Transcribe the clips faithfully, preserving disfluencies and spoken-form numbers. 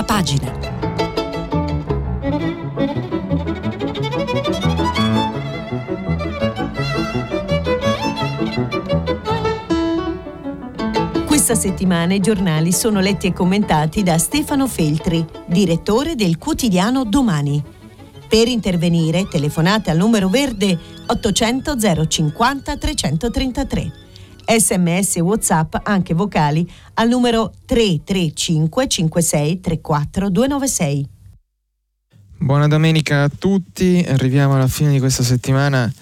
Una pagina. Questa settimana i giornali sono letti e commentati da Stefano Feltri, direttore del quotidiano Domani. Per intervenire telefonate al numero verde ottocento zero cinquanta trecentotrentatré. Sms e WhatsApp, anche vocali, al numero tre tre cinque cinque sei tre quattro due nove sei. Buona domenica a tutti, arriviamo alla fine di questa settimana.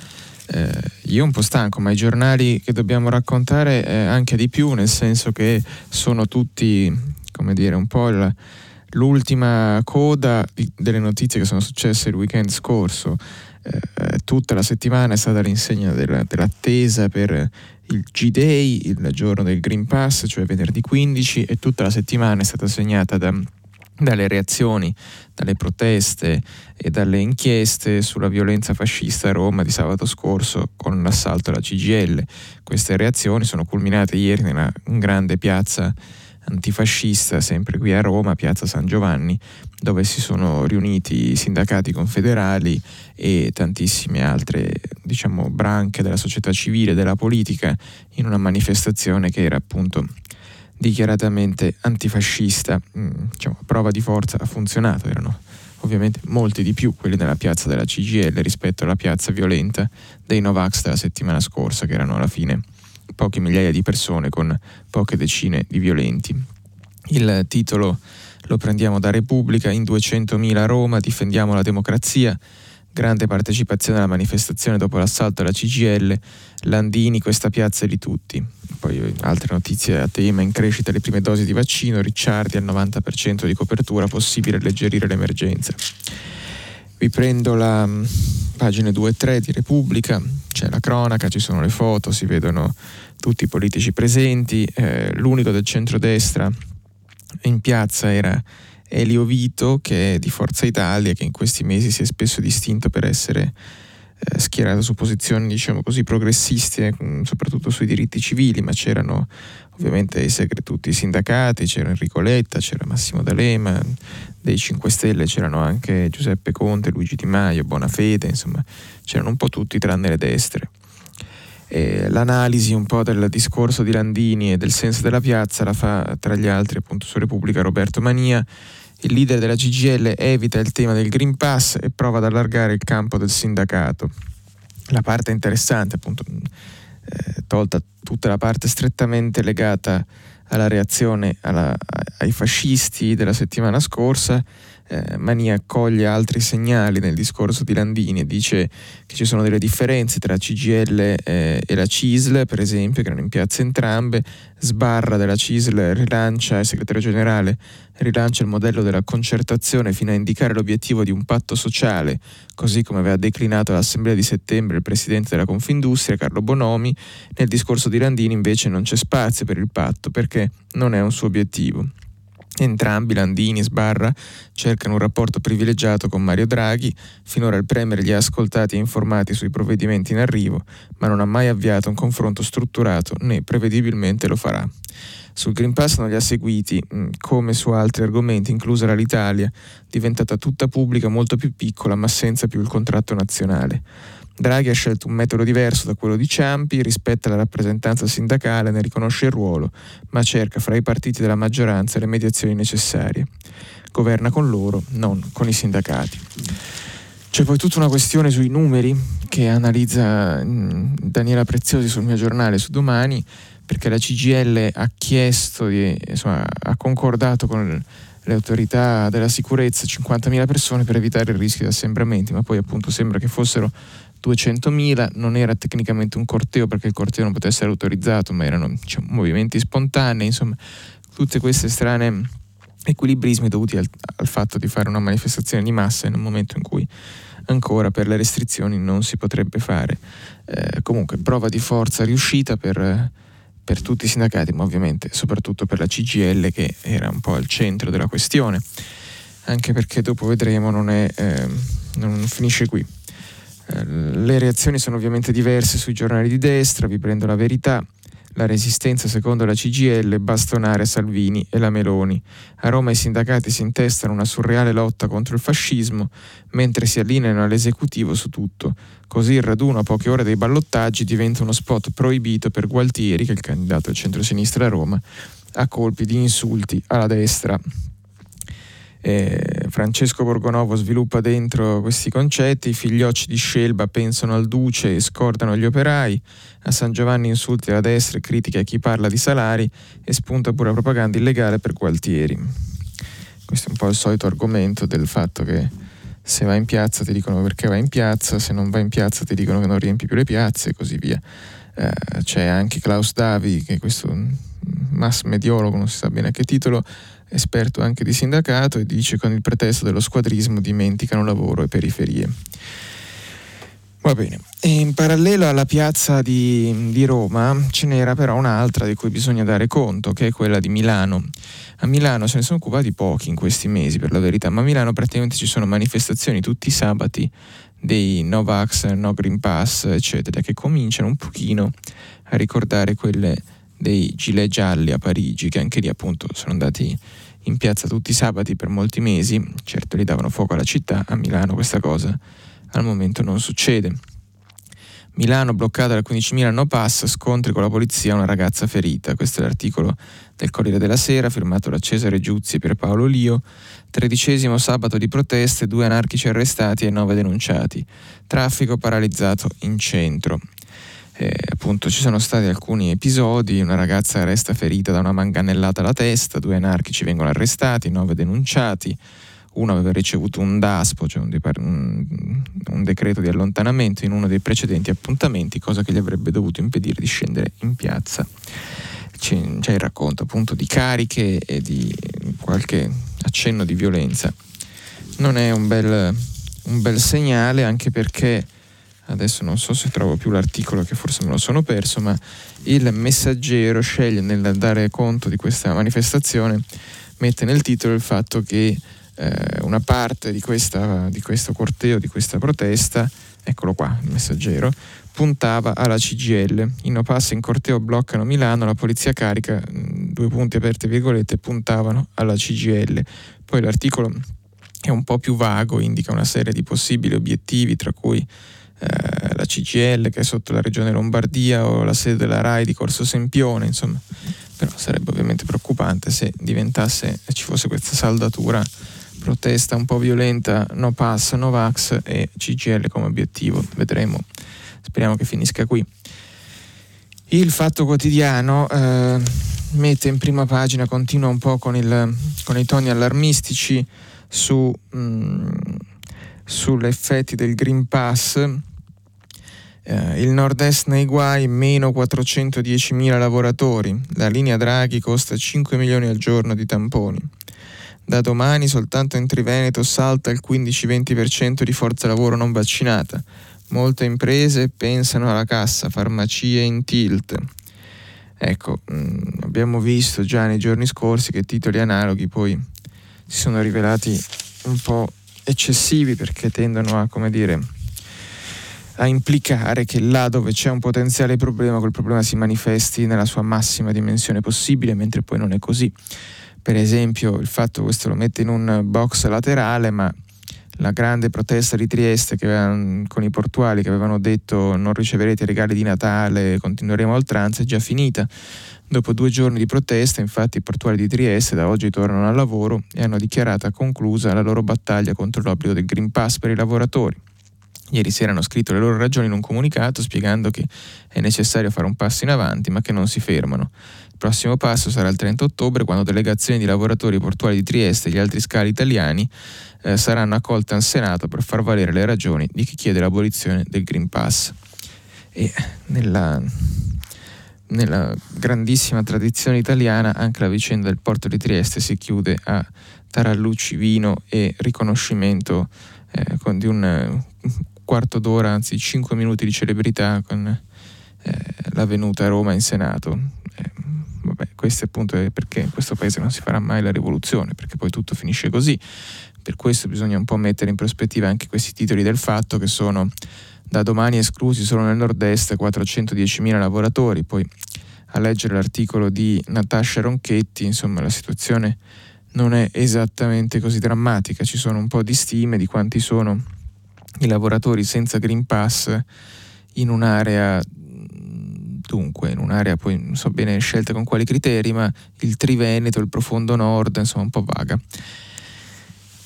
Eh, io un po' stanco, ma i giornali che dobbiamo raccontare eh, anche di più, nel senso che sono tutti, come dire, un po' il, l'ultima coda di, delle notizie che sono successe il weekend scorso. Eh, tutta la settimana è stata l'insegna della, dell'attesa per il G-Day, il giorno del Green Pass, cioè venerdì quindici, e tutta la settimana è stata segnata da, dalle reazioni, dalle proteste e dalle inchieste sulla violenza fascista a Roma di sabato scorso con l'assalto alla C G I L. Queste reazioni sono culminate ieri nella grande piazza antifascista, sempre qui a Roma, Piazza San Giovanni, dove si sono riuniti i sindacati confederali e tantissime altre, diciamo, branche della società civile, della politica, in una manifestazione che era appunto dichiaratamente antifascista. Diciamo, prova di forza, ha funzionato. Erano ovviamente molti di più quelli della piazza della C G I L rispetto alla piazza violenta dei Novax della settimana scorsa, che erano alla fine poche migliaia di persone con poche decine di violenti. Il titolo lo prendiamo da Repubblica: in duecentomila a Roma difendiamo la democrazia, grande partecipazione alla manifestazione dopo l'assalto alla C G I L, Landini, questa piazza è di tutti. Poi altre notizie a tema: in crescita le prime dosi di vaccino, Ricciardi al novanta per cento di copertura, possibile alleggerire l'emergenza. Vi prendo la pagina due e tre di Repubblica, c'è la cronaca, ci sono le foto, si vedono tutti i politici presenti. Eh, l'unico del centrodestra in piazza era Elio Vito, che è di Forza Italia, che in questi mesi si è spesso distinto per essere eh, schierato su posizioni, diciamo così, progressiste, soprattutto sui diritti civili, ma c'erano ovviamente i segre, tutti i sindacati, c'era Enrico Letta, c'era Massimo D'Alema, dei cinque Stelle c'erano anche Giuseppe Conte, Luigi Di Maio, Bonafede, insomma c'erano un po' tutti tranne le destre. E l'analisi un po' del discorso di Landini e del senso della piazza la fa, tra gli altri, appunto su Repubblica, Roberto Mania. Il leader della C G I L evita il tema del Green Pass e prova ad allargare il campo del sindacato. La parte interessante, appunto, eh, tolta tutta la parte strettamente legata alla reazione alla, ai fascisti della settimana scorsa, eh, Mania coglie altri segnali nel discorso di Landini e dice che ci sono delle differenze tra C G I L eh, e la C I S L, per esempio, che erano in piazza entrambe. Sbarra della C I S L rilancia, il segretario generale rilancia il modello della concertazione fino a indicare l'obiettivo di un patto sociale, così come aveva declinato all'assemblea di settembre il presidente della Confindustria Carlo Bonomi. Nel discorso di Landini invece non c'è spazio per il patto perché non è un suo obiettivo. Entrambi, Landini e Sbarra, cercano un rapporto privilegiato con Mario Draghi. Finora il Premier li ha ascoltati e informati sui provvedimenti in arrivo, ma non ha mai avviato un confronto strutturato, né prevedibilmente lo farà. Sul Green Pass non li ha seguiti, come su altri argomenti, inclusa l'Alitalia, diventata tutta pubblica, molto più piccola, ma senza più il contratto nazionale. Draghi ha scelto un metodo diverso da quello di Ciampi, rispetta la rappresentanza sindacale, ne riconosce il ruolo, ma cerca fra i partiti della maggioranza le mediazioni necessarie. Governa con loro, non con i sindacati. C'è poi tutta una questione sui numeri che analizza Daniela Preziosi sul mio giornale, su Domani, perché la C G I L ha chiesto, di, insomma, ha concordato con le autorità della sicurezza cinquantamila persone per evitare il rischio di assembramenti, ma poi appunto sembra che fossero duecentomila. Non era tecnicamente un corteo perché il corteo non poteva essere autorizzato, ma erano, diciamo, movimenti spontanei. Insomma, tutte queste strane equilibrismi dovuti al, al fatto di fare una manifestazione di massa in un momento in cui ancora per le restrizioni non si potrebbe fare. Eh, comunque prova di forza riuscita per, per tutti i sindacati, ma ovviamente soprattutto per la C G I L, che era un po' al centro della questione, anche perché dopo vedremo non, è, eh, non finisce qui. Le reazioni sono ovviamente diverse sui giornali di destra. Vi prendo La Verità. La resistenza secondo la C G I L è bastonare Salvini e la Meloni. A Roma i sindacati si intestano una surreale lotta contro il fascismo mentre si allineano all'esecutivo su tutto. Così il raduno a poche ore dei ballottaggi diventa uno spot proibito per Gualtieri, che è il candidato del centrosinistra a Roma, a colpi di insulti alla destra. Eh, Francesco Borgonovo sviluppa dentro questi concetti. I figliocci di Scelba pensano al duce e scordano gli operai. A San Giovanni insulti alla destra e critiche a chi parla di salari, e spunta pure propaganda illegale per Gualtieri. Questo è un po' il solito argomento del fatto che se vai in piazza ti dicono perché vai in piazza, se non vai in piazza ti dicono che non riempi più le piazze e così via. Eh, c'è anche Klaus Davi, che è questo mass mediologo, non si sa bene a che titolo, esperto anche di sindacato, e dice: con il pretesto dello squadrismo dimenticano lavoro e periferie. Va bene. E in parallelo alla piazza di, di Roma ce n'era però un'altra di cui bisogna dare conto, che è quella di Milano. A Milano se ne sono occupati pochi in questi mesi, per la verità, ma a Milano praticamente ci sono manifestazioni tutti i sabati dei no vax, no green pass, eccetera, che cominciano un pochino a ricordare quelle dei gilet gialli a Parigi, che anche lì appunto sono andati in piazza tutti i sabati per molti mesi. Certo, li davano fuoco alla città. A Milano questa cosa al momento non succede. Milano bloccata da quindicimila no pass, scontri con la polizia, una ragazza ferita. Questo è l'articolo del Corriere della Sera, firmato da Cesare Giuzzi e Pierpaolo Lio. Tredicesimo sabato di proteste, due anarchici arrestati e nove denunciati. Traffico paralizzato in centro. Eh, appunto ci sono stati alcuni episodi: una ragazza resta ferita da una manganellata alla testa, due anarchici vengono arrestati, nove denunciati, uno aveva ricevuto un DASPO, cioè un, dipar- un, un decreto di allontanamento in uno dei precedenti appuntamenti, cosa che gli avrebbe dovuto impedire di scendere in piazza. C'è, c'è il racconto appunto di cariche e di qualche accenno di violenza. Non è un bel, un bel segnale, anche perché adesso non so se trovo più l'articolo, che forse me lo sono perso, ma Il Messaggero sceglie, nel dare conto di questa manifestazione, mette nel titolo il fatto che eh, una parte di, questa, di questo corteo, di questa protesta, eccolo qua, Il Messaggero, puntava alla C G I L. I no pass in corteo bloccano Milano, la polizia carica, due punti aperte virgolette, puntavano alla C G I L. Poi l'articolo è un po' più vago, indica una serie di possibili obiettivi, tra cui Uh, la C G I L, che è sotto la regione Lombardia, o la sede della RAI di Corso Sempione, insomma. Però sarebbe ovviamente preoccupante se diventasse, ci fosse questa saldatura: protesta un po' violenta, no pass, no vax e C G I L come obiettivo. Vedremo, speriamo che finisca qui. Il Fatto Quotidiano uh, mette in prima pagina, continua un po' con, il, con i toni allarmistici su mh, sugli effetti del Green Pass. Eh, il nord-est nei guai, meno quattrocentodiecimila lavoratori. La linea Draghi costa cinque milioni al giorno di tamponi. Da domani soltanto in Triveneto salta il quindici-venti per cento di forza lavoro non vaccinata. Molte imprese pensano alla cassa, farmacie in tilt. Ecco, mh, abbiamo visto già nei giorni scorsi che titoli analoghi poi si sono rivelati un po' eccessivi, perché tendono a, come dire, a implicare che là dove c'è un potenziale problema, quel problema si manifesti nella sua massima dimensione possibile, mentre poi non è così. Per esempio, il fatto, questo lo mette in un box laterale, ma la grande protesta di Trieste, che avevano, con i portuali che avevano detto non riceverete regali di Natale, continueremo a oltranza, è già finita. Dopo due giorni di protesta, infatti, i portuali di Trieste da oggi tornano al lavoro e hanno dichiarato conclusa la loro battaglia contro l'obbligo del Green Pass per i lavoratori. Ieri sera hanno scritto le loro ragioni in un comunicato, spiegando che è necessario fare un passo in avanti, ma che non si fermano. Il prossimo passo sarà il trenta ottobre, quando delegazioni di lavoratori portuali di Trieste e gli altri scali italiani eh, saranno accolte al Senato per far valere le ragioni di chi chiede l'abolizione del Green Pass. E nella... Nella grandissima tradizione italiana, anche la vicenda del porto di Trieste si chiude a tarallucci, vino e riconoscimento eh, con di un quarto d'ora, anzi cinque minuti di celebrità con eh, la venuta a Roma in Senato. Eh, vabbè, questo appunto è perché in questo paese non si farà mai la rivoluzione, perché poi tutto finisce così. Per questo bisogna un po' mettere in prospettiva anche questi titoli del Fatto, che sono: da domani esclusi solo nel nord-est quattrocentodiecimila lavoratori. Poi a leggere l'articolo di Natascia Ronchetti, insomma la situazione non è esattamente così drammatica, ci sono un po' di stime di quanti sono i lavoratori senza Green Pass in un'area, dunque in un'area poi non so bene scelta con quali criteri, ma il Triveneto, il profondo nord, insomma un po' vaga.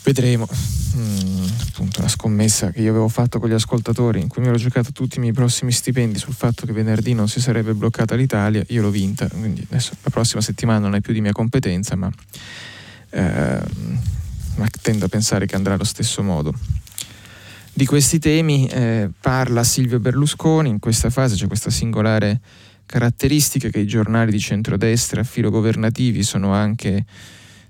Vedremo, mm, appunto una scommessa che io avevo fatto con gli ascoltatori in cui mi ero giocato tutti i miei prossimi stipendi sul fatto che venerdì non si sarebbe bloccata l'Italia, io l'ho vinta, quindi adesso la prossima settimana non è più di mia competenza, ma, eh, ma tendo a pensare che andrà allo stesso modo. Di questi temi eh, parla Silvio Berlusconi, in questa fase c'è questa singolare caratteristica che i giornali di centrodestra filogovernativi sono anche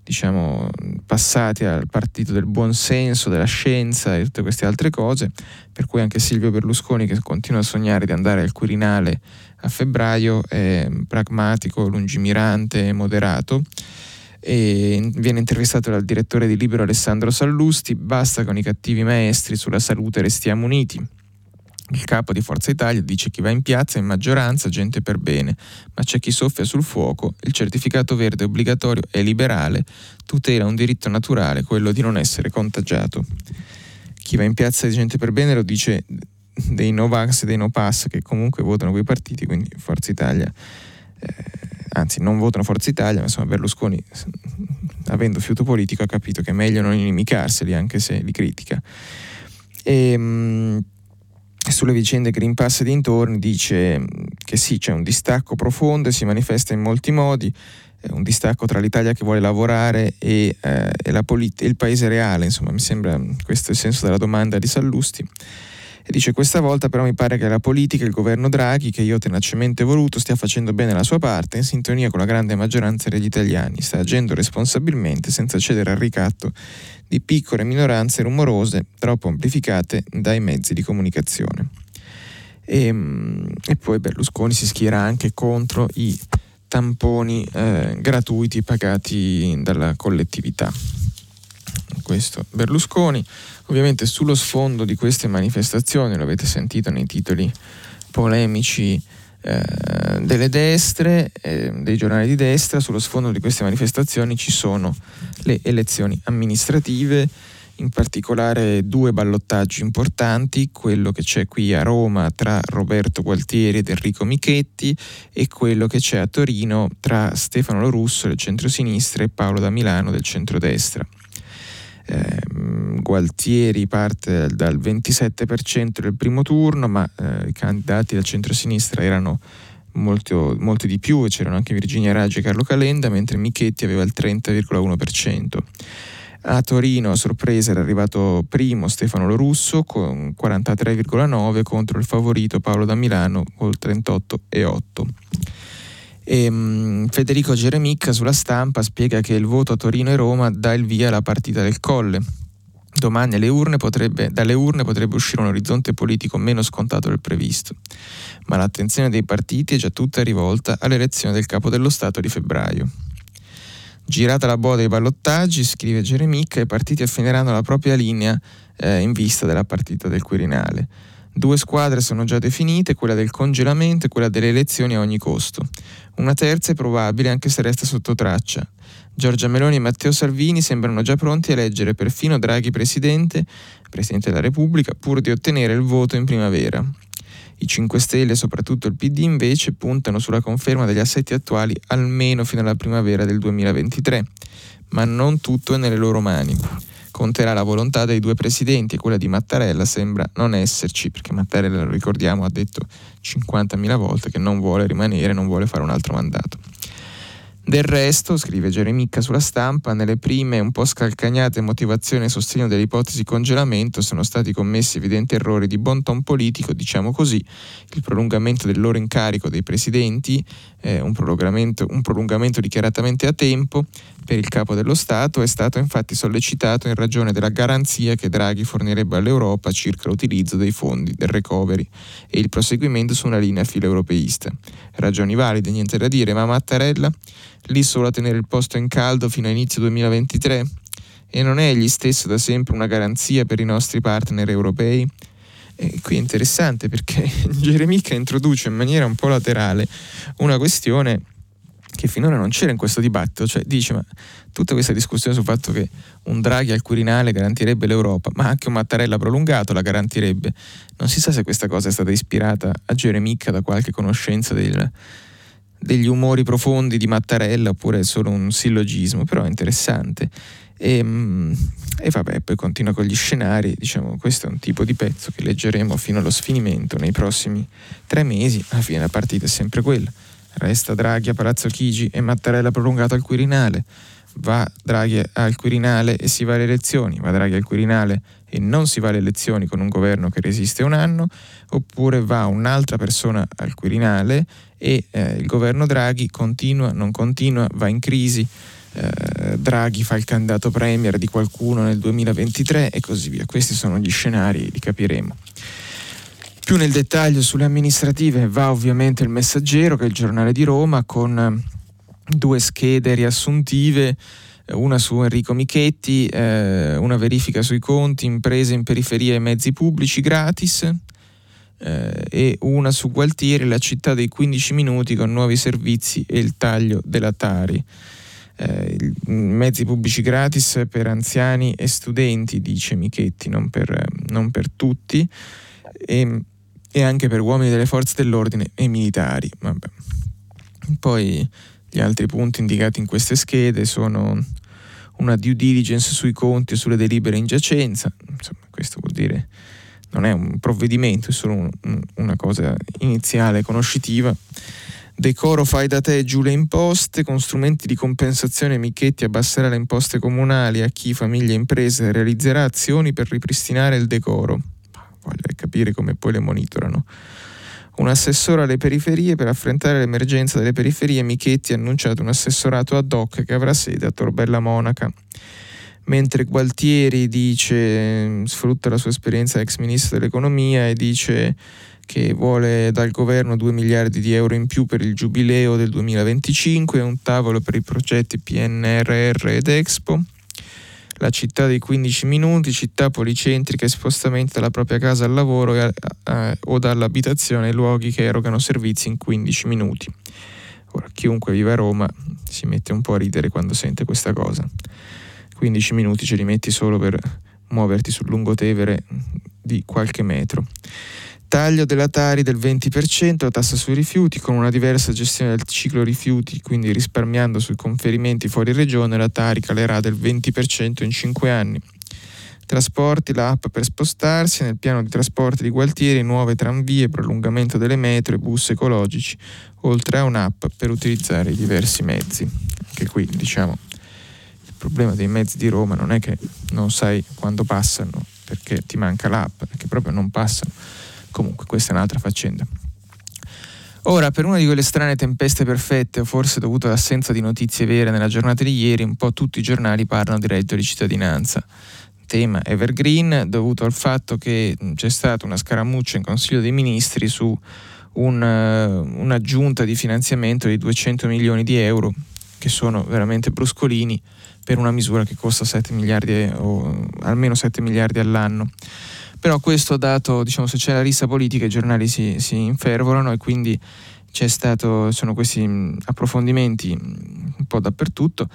diciamo passati al partito del buonsenso, della scienza e tutte queste altre cose, per cui anche Silvio Berlusconi, che continua a sognare di andare al Quirinale a febbraio, è pragmatico, lungimirante, moderato, e viene intervistato dal direttore di Libero Alessandro Sallusti. Basta con i cattivi maestri sulla salute, restiamo uniti. Il capo di Forza Italia dice: chi va in piazza in maggioranza gente per bene, ma c'è chi soffia sul fuoco, il certificato verde obbligatorio è liberale, tutela un diritto naturale, quello di non essere contagiato. Chi va in piazza di gente per bene lo dice dei no vax e dei no pass, che comunque votano quei partiti, quindi Forza Italia, eh, anzi non votano Forza Italia, ma insomma Berlusconi, avendo fiuto politico, ha capito che è meglio non inimicarseli anche se li critica. E mh, sulle vicende Green Pass e dintorni dice che sì, c'è un distacco profondo e si manifesta in molti modi, un distacco tra l'Italia che vuole lavorare e, eh, e, la polit- e il paese reale, insomma mi sembra questo il senso della domanda di Sallusti. E dice: questa volta però mi pare che la politica, il governo Draghi, che io ho tenacemente voluto, stia facendo bene la sua parte, in sintonia con la grande maggioranza degli italiani, sta agendo responsabilmente senza cedere al ricatto di piccole minoranze rumorose, troppo amplificate dai mezzi di comunicazione. E, e poi Berlusconi si schiera anche contro i tamponi eh, gratuiti pagati dalla collettività. Questo Berlusconi. Ovviamente sullo sfondo di queste manifestazioni, lo avete sentito nei titoli polemici eh, delle destre, eh, dei giornali di destra, sullo sfondo di queste manifestazioni ci sono le elezioni amministrative, in particolare due ballottaggi importanti, quello che c'è qui a Roma tra Roberto Gualtieri ed Enrico Michetti e quello che c'è a Torino tra Stefano Lo Russo del centrosinistra e Paolo Damilano del centrodestra. Gualtieri parte dal ventisette per cento del primo turno, ma eh, i candidati del centrosinistra erano molto, molti di più, e c'erano anche Virginia Raggi e Carlo Calenda, mentre Michetti aveva il trenta virgola uno per cento. A Torino, a sorpresa, era arrivato primo Stefano Lo Russo con quarantatré virgola nove contro il favorito Paolo Damilano col trentotto virgola otto. E Federico Geremicca sulla Stampa spiega che il voto a Torino e Roma dà il via alla partita del Colle. Domani alle urne potrebbe, dalle urne potrebbe uscire un orizzonte politico meno scontato del previsto, ma l'attenzione dei partiti è già tutta rivolta all'elezione del capo dello Stato di febbraio. Girata la boa dei ballottaggi, scrive Geremicca, i partiti affineranno la propria linea eh, in vista della partita del Quirinale. Due squadre sono già definite, quella del congelamento e quella delle elezioni a ogni costo. Una terza è probabile anche se resta sotto traccia. Giorgia Meloni e Matteo Salvini sembrano già pronti a eleggere perfino Draghi presidente, presidente della Repubblica, pur di ottenere il voto in primavera. I cinque Stelle, soprattutto il P D, invece, puntano sulla conferma degli assetti attuali almeno fino alla primavera del duemilaventitré. Ma non tutto è nelle loro mani. Conterà la volontà dei due presidenti, e quella di Mattarella sembra non esserci, perché Mattarella, lo ricordiamo, ha detto cinquantamila volte che non vuole rimanere, non vuole fare un altro mandato. Del resto, scrive Geremicca sulla Stampa, nelle prime un po' scalcagnate motivazioni e sostegno dell'ipotesi congelamento sono stati commessi evidenti errori di bon ton politico, diciamo così, il prolungamento del loro incarico dei presidenti, eh, un, prolungamento, un prolungamento dichiaratamente a tempo per il capo dello Stato è stato infatti sollecitato in ragione della garanzia che Draghi fornirebbe all'Europa circa l'utilizzo dei fondi del recovery e il proseguimento su una linea filoeuropeista. Ragioni valide, niente da dire, ma Mattarella lì solo a tenere il posto in caldo fino a inizio duemilaventitré? E non è egli stesso da sempre una garanzia per i nostri partner europei? E qui è interessante perché Geremica introduce in maniera un po' laterale una questione che finora non c'era in questo dibattito, cioè dice ma tutta questa discussione sul fatto che un Draghi al Quirinale garantirebbe l'Europa, ma anche un Mattarella prolungato la garantirebbe, non si sa se questa cosa è stata ispirata a Geremica da qualche conoscenza del, degli umori profondi di Mattarella oppure è solo un sillogismo, però è interessante. E, e vabbè, poi continua con gli scenari, diciamo questo è un tipo di pezzo che leggeremo fino allo sfinimento nei prossimi tre mesi, alla fine la partita è sempre quella. Resta Draghi a Palazzo Chigi e Mattarella prolungato al Quirinale. Va Draghi al Quirinale e si va alle elezioni. Va Draghi al Quirinale e non si va alle elezioni con un governo che resiste un anno. Oppure va un'altra persona al Quirinale e eh, il governo Draghi continua, non continua, va in crisi. Eh, Draghi fa il candidato premier di qualcuno nel duemilaventitré e così via. Questi sono gli scenari, li capiremo. Più nel dettaglio sulle amministrative va ovviamente Il Messaggero, che è il giornale di Roma, con due schede riassuntive, una su Enrico Michetti, eh, una verifica sui conti, imprese in periferia e mezzi pubblici gratis, eh, e una su Gualtieri, la città dei quindici minuti con nuovi servizi e il taglio della Tari. Eh, mezzi pubblici gratis per anziani e studenti, dice Michetti, non per, non per tutti, e e anche per uomini delle forze dell'ordine e militari. Vabbè. Poi gli altri punti indicati in queste schede sono una due diligence sui conti e sulle delibere in giacenza, insomma questo vuol dire non è un provvedimento, è solo un, un, una cosa iniziale conoscitiva. Decoro fai da te, giù le imposte, con strumenti di compensazione Michetti abbasserà le imposte comunali a chi, famiglie e imprese, realizzerà azioni per ripristinare il decoro. Voglio capire come poi le monitorano. Un assessore alle periferie, per affrontare l'emergenza delle periferie Michetti ha annunciato un assessorato ad hoc che avrà sede a Torbella Monaca. Mentre Gualtieri dice, sfrutta la sua esperienza ex ministro dell'economia e dice che vuole dal governo due miliardi di euro in più per il giubileo del duemilaventicinque e un tavolo per i progetti P N R R ed Expo. La città dei quindici minuti, città policentrica e spostamenti dalla propria casa al lavoro e a, eh, o dall'abitazione ai luoghi che erogano servizi in quindici minuti. Ora, chiunque viva a Roma si mette un po' a ridere quando sente questa cosa. quindici minuti ce li metti solo per muoverti sul lungotevere di qualche metro. Taglio della Tari del venti per cento, la tassa sui rifiuti, con una diversa gestione del ciclo rifiuti, quindi risparmiando sui conferimenti fuori regione, la Tari calerà del venti per cento in cinque anni. Trasporti, la app per spostarsi, nel piano di trasporti di Gualtieri, nuove tranvie, prolungamento delle metro e bus ecologici, oltre a un'app per utilizzare i diversi mezzi. Anche qui, diciamo, il problema dei mezzi di Roma non è che non sai quando passano, perché ti manca l'app, perché proprio non passano. Comunque questa è un'altra faccenda. Ora, per una di quelle strane tempeste perfette, o forse dovuta all'assenza di notizie vere nella giornata di ieri, un po' tutti i giornali parlano di reddito di cittadinanza, tema evergreen dovuto al fatto che c'è stata una scaramuccia in Consiglio dei Ministri su un, un'aggiunta di finanziamento di duecento milioni di euro, che sono veramente bruscolini per una misura che costa sette miliardi o almeno sette miliardi all'anno. Però questo ha dato, diciamo, se c'è la rissa politica i giornali si, si infervorano e quindi c'è stato, sono questi approfondimenti un po' dappertutto.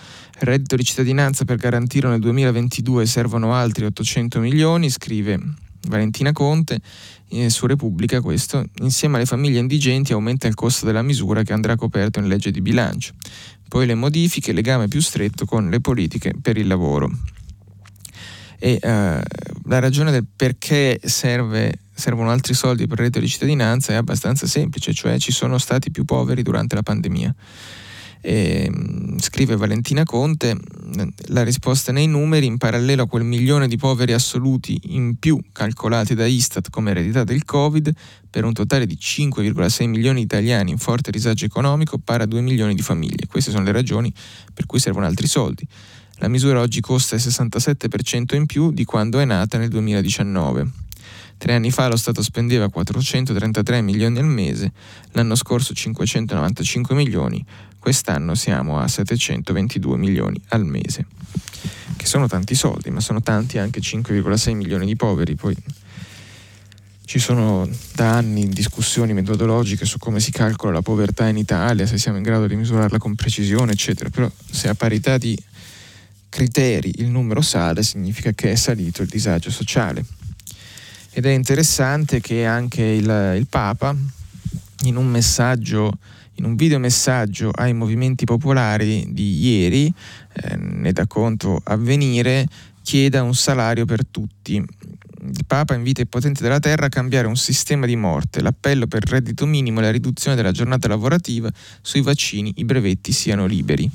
Reddito di cittadinanza, per garantirlo nel duemilaventidue servono altri ottocento milioni, scrive Valentina Conte eh, su Repubblica. Questo insieme alle famiglie indigenti aumenta il costo della misura che andrà coperto in legge di bilancio. Poi le modifiche, legame più stretto con le politiche per il lavoro. E uh, la ragione del perché serve, servono altri soldi per il reddito di cittadinanza è abbastanza semplice, cioè ci sono stati più poveri durante la pandemia. E, scrive Valentina Conte, la risposta nei numeri, in parallelo a quel milione di poveri assoluti in più calcolati da Istat come eredità del Covid, per un totale di cinque virgola sei milioni di italiani in forte disagio economico, pari a due milioni di famiglie. Queste sono le ragioni per cui servono altri soldi. La misura oggi costa il sessantasette per cento in più di quando è nata nel duemiladiciannove. Tre anni fa lo Stato spendeva quattrocentotrentatré milioni al mese, l'anno scorso cinquecentonovantacinque milioni, quest'anno siamo a settecentoventidue milioni al mese. Che sono tanti soldi, ma sono tanti anche cinque virgola sei milioni di poveri. Poi Ci sono da anni discussioni metodologiche su come si calcola la povertà in Italia, se siamo in grado di misurarla con precisione, eccetera. Però se a parità di criteri il numero sale, significa che è salito il disagio sociale. Ed è interessante che anche il, il Papa, in un messaggio, in un videomessaggio ai movimenti popolari di ieri, eh, ne dà conto Avvenire, chieda un salario per tutti. Il Papa invita i potenti della terra a cambiare un sistema di morte, l'appello per il reddito minimo e la riduzione della giornata lavorativa, sui vaccini i brevetti siano liberi.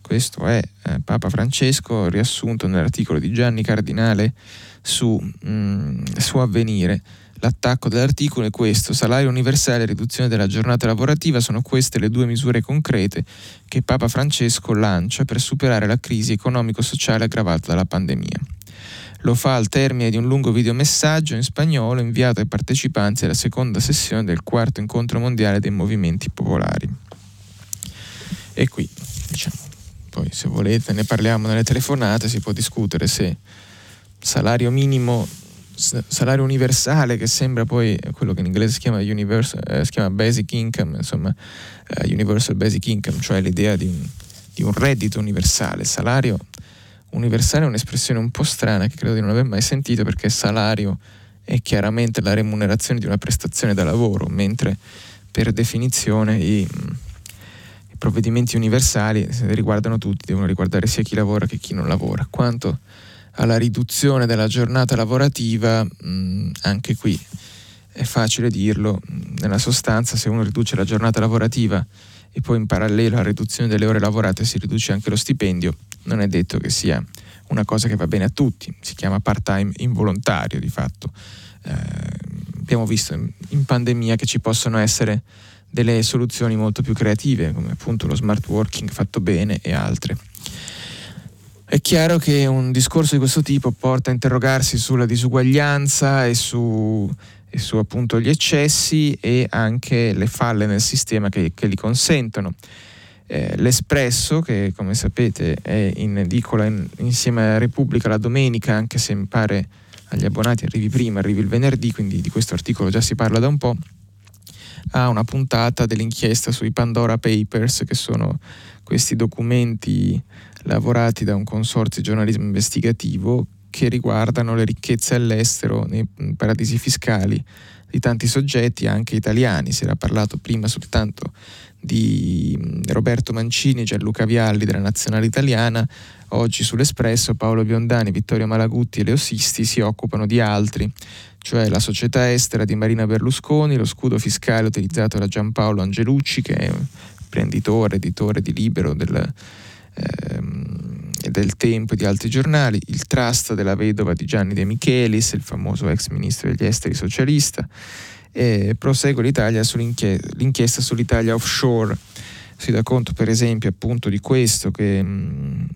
Questo è eh, Papa Francesco riassunto nell'articolo di Gianni Cardinale su, mh, su Avvenire. L'attacco dell'articolo è questo: salario universale e riduzione della giornata lavorativa sono queste le due misure concrete che Papa Francesco lancia per superare la crisi economico-sociale aggravata dalla pandemia. Lo fa al termine di un lungo videomessaggio in spagnolo inviato ai partecipanti alla seconda sessione del quarto incontro mondiale dei movimenti popolari. E qui, diciamo, poi se volete ne parliamo nelle telefonate, si può discutere se salario minimo, salario universale, che sembra poi quello che in inglese si chiama, universal, eh, si chiama basic income, insomma, eh, universal basic income, cioè l'idea di un, di un reddito universale. Salario universale è un'espressione un po' strana che credo di non aver mai sentito, perché salario è chiaramente la remunerazione di una prestazione da lavoro, mentre per definizione i, i provvedimenti universali se riguardano tutti, devono riguardare sia chi lavora che chi non lavora. Quanto alla riduzione della giornata lavorativa, mh, anche qui è facile dirlo, nella sostanza se uno riduce la giornata lavorativa e poi in parallelo alla riduzione delle ore lavorate si riduce anche lo stipendio, non è detto che sia una cosa che va bene a tutti. Si chiama part-time involontario, di fatto. Eh, abbiamo visto in pandemia che ci possono essere delle soluzioni molto più creative, come appunto lo smart working fatto bene e altre. È chiaro che un discorso di questo tipo porta a interrogarsi sulla disuguaglianza e su, e su appunto gli eccessi e anche le falle nel sistema che, che li consentono. L'Espresso, che come sapete è in edicola in, insieme a Repubblica la domenica, anche se mi pare agli abbonati arrivi prima, arrivi il venerdì, quindi di questo articolo già si parla da un po', ha una puntata dell'inchiesta sui Pandora Papers, che sono questi documenti lavorati da un consorzio di giornalismo investigativo che riguardano le ricchezze all'estero, nei paradisi fiscali di tanti soggetti, anche italiani. Si era parlato prima soltanto di Roberto Mancini e Gianluca Vialli della Nazionale Italiana. Oggi sull'Espresso Paolo Biondani, Vittorio Malagutti e Leo Sisti si occupano di altri, cioè la società estera di Marina Berlusconi, lo scudo fiscale utilizzato da Giampaolo Angelucci, che è imprenditore, editore di Libero, del, ehm, del Tempo e di altri giornali, il trust della vedova di Gianni De Michelis, il famoso ex ministro degli esteri socialista. E prosegue l'Italia sull'inchiesta, l'inchiesta sull'Italia offshore. Si dà conto per esempio appunto di questo, che mh,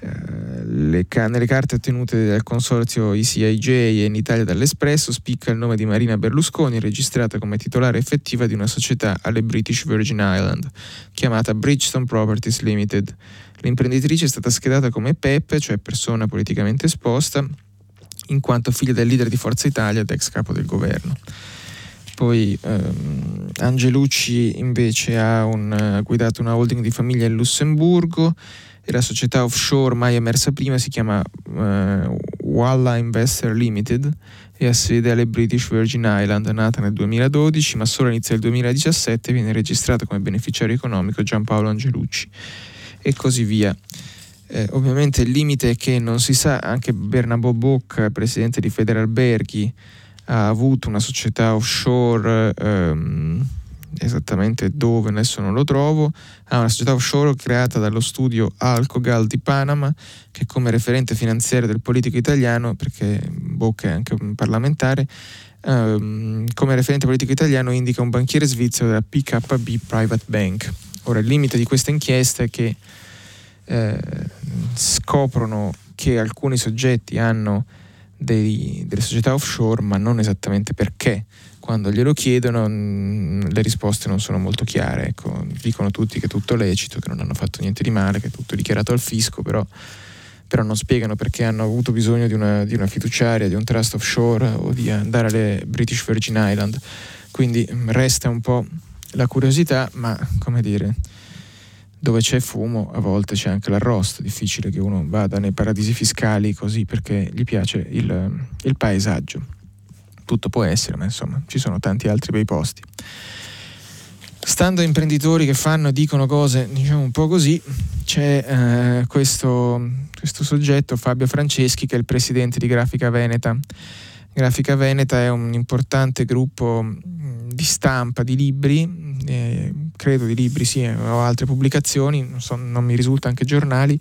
eh, le, nelle carte ottenute dal consorzio I C I J e in Italia dall'Espresso spicca il nome di Marina Berlusconi, registrata come titolare effettiva di una società alle British Virgin Islands chiamata Bridgestone Properties Limited. L'imprenditrice è stata schedata come P E P, cioè persona politicamente esposta, in quanto figlia del leader di Forza Italia ed ex capo del governo. Poi ehm, Angelucci invece ha, un, ha guidato una holding di famiglia in Lussemburgo, e la società offshore mai emersa prima si chiama eh, Walla Investor Limited e ha sede alle British Virgin Islands, nata nel duemiladodici, ma solo all'inizio del duemiladiciassette viene registrato come beneficiario economico Giampaolo Angelucci, e così via. Eh, ovviamente il limite è che non si sa. Anche Bernabò Bocca, presidente di Federalberghi, ha avuto una società offshore, ehm, esattamente dove adesso non lo trovo, ha una società offshore creata dallo studio Alcogal di Panama, che come referente finanziario del politico italiano, perché Bocca è anche un parlamentare, ehm, come referente politico italiano indica un banchiere svizzero della P K B Private Bank. Ora il limite di questa inchiesta è che eh, scoprono che alcuni soggetti hanno Dei, delle società offshore, ma non esattamente perché. Quando glielo chiedono mh, le risposte non sono molto chiare, ecco. Dicono tutti che è tutto lecito, che non hanno fatto niente di male, che è tutto dichiarato al fisco, però però non spiegano perché hanno avuto bisogno di una, di una fiduciaria, di un trust offshore o di andare alle British Virgin Island. Quindi resta un po' la curiosità, ma come dire, dove c'è fumo a volte c'è anche l'arrosto. Difficile che uno vada nei paradisi fiscali così perché gli piace il, il paesaggio. Tutto può essere, ma insomma ci sono tanti altri bei posti. Stando a imprenditori che fanno e dicono cose, diciamo un po' così, c'è eh, questo, questo soggetto, Fabio Franceschi, che è il presidente di Grafica Veneta. Grafica Veneta è un importante gruppo di stampa di libri, eh, credo di libri sì, o altre pubblicazioni, non, so, non mi risulta, anche giornali,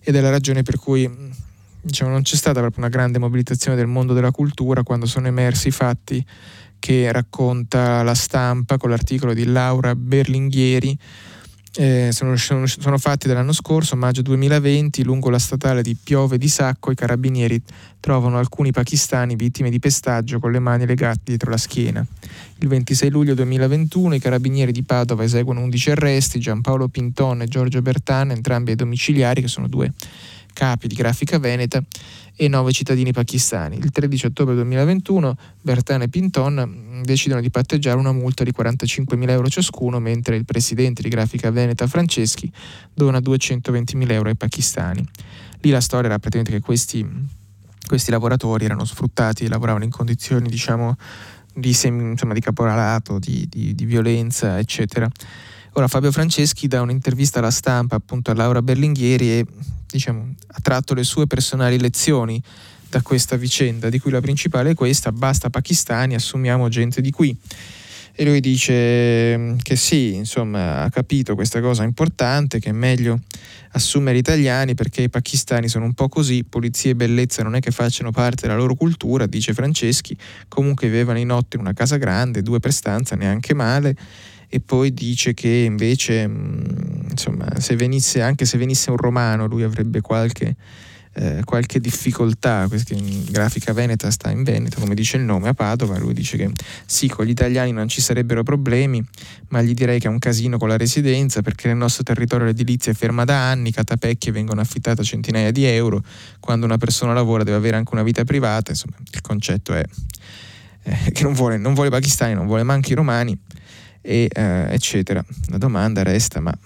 ed è la ragione per cui diciamo, non c'è stata proprio una grande mobilitazione del mondo della cultura quando sono emersi i fatti che racconta la stampa con l'articolo di Laura Berlinghieri. Eh, sono, sono, sono fatti dell'anno scorso, maggio duemilaventi, lungo la statale di Piove di Sacco i carabinieri trovano alcuni pakistani vittime di pestaggio con le mani legate dietro la schiena. Il ventisei luglio duemilaventuno i carabinieri di Padova eseguono undici arresti, Giampaolo Pinton e Giorgio Bertana, entrambi ai domiciliari, che sono due capi di Grafica Veneta, e nove cittadini pakistani. Il tredici ottobre duemilaventuno Bertana e Pinton decidono di patteggiare una multa di quarantacinquemila euro ciascuno, mentre il presidente di Grafica Veneta Franceschi dona duecentoventimila euro ai pakistani. Lì la storia era praticamente che questi, questi lavoratori erano sfruttati e lavoravano in condizioni diciamo di, semi, insomma, di caporalato, di, di, di violenza, eccetera. Ora Fabio Franceschi dà un'intervista alla stampa appunto a Laura Berlinghieri e diciamo ha tratto le sue personali lezioni da questa vicenda, di cui la principale è questa: basta pakistani, assumiamo gente di qui. E lui dice che sì, insomma ha capito questa cosa importante, che è meglio assumere italiani perché i pakistani sono un po' così, pulizia e bellezza non è che facciano parte della loro cultura, dice Franceschi. Comunque vivevano in otto in una casa grande, due per stanza, neanche male. E poi dice che invece insomma se venisse, anche se venisse un romano, lui avrebbe qualche, eh, qualche difficoltà. Grafica Veneta sta in Veneto, come dice il nome, a Padova. Lui dice che sì, con gli italiani non ci sarebbero problemi, ma gli direi che è un casino con la residenza, perché nel nostro territorio l'edilizia è ferma da anni, catapecchie vengono affittate a centinaia di euro, quando una persona lavora deve avere anche una vita privata. Insomma il concetto è eh, che non vuole, non vuole pakistani, non vuole manco i romani, e eh, eccetera. La domanda resta: ma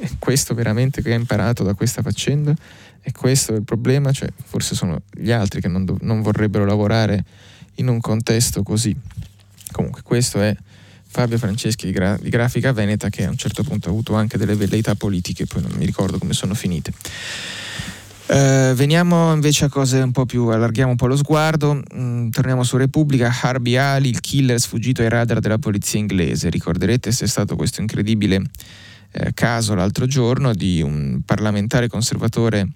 è questo veramente che ha imparato da questa faccenda? È questo il problema? Cioè, forse sono gli altri che non, dov- non vorrebbero lavorare in un contesto così. Comunque questo è Fabio Franceschi di, Gra- di Grafica Veneta, che a un certo punto ha avuto anche delle velleità politiche, poi non mi ricordo come sono finite. Uh, veniamo invece a cose un po' più, allarghiamo un po' lo sguardo, mm, torniamo su Repubblica. Harbi Ali, il killer sfuggito ai radar della polizia inglese. Ricorderete se è stato questo incredibile eh, caso l'altro giorno di un parlamentare conservatore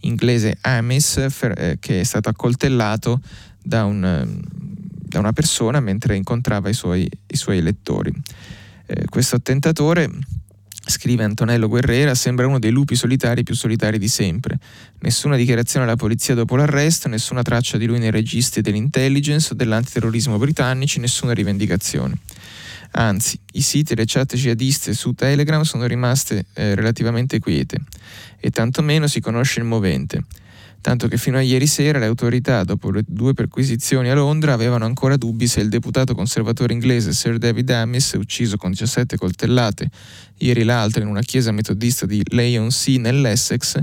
inglese, Amis, fer- eh, che è stato accoltellato da, un, da una persona mentre incontrava i suoi, i suoi elettori. Eh, questo attentatore, scrive Antonello Guerrera, sembra uno dei lupi solitari più solitari di sempre. Nessuna dichiarazione alla polizia dopo l'arresto, nessuna traccia di lui nei registri dell'intelligence o dell'antiterrorismo britannici, nessuna rivendicazione. Anzi, i siti e le chat jihadiste su Telegram sono rimaste eh, relativamente quiete e tantomeno si conosce il movente. Tanto che fino a ieri sera le autorità, dopo le due perquisizioni a Londra, avevano ancora dubbi se il deputato conservatore inglese Sir David Amis, ucciso con diciassette coltellate ieri l'altro in una chiesa metodista di Leigh-on-Sea nell'Essex,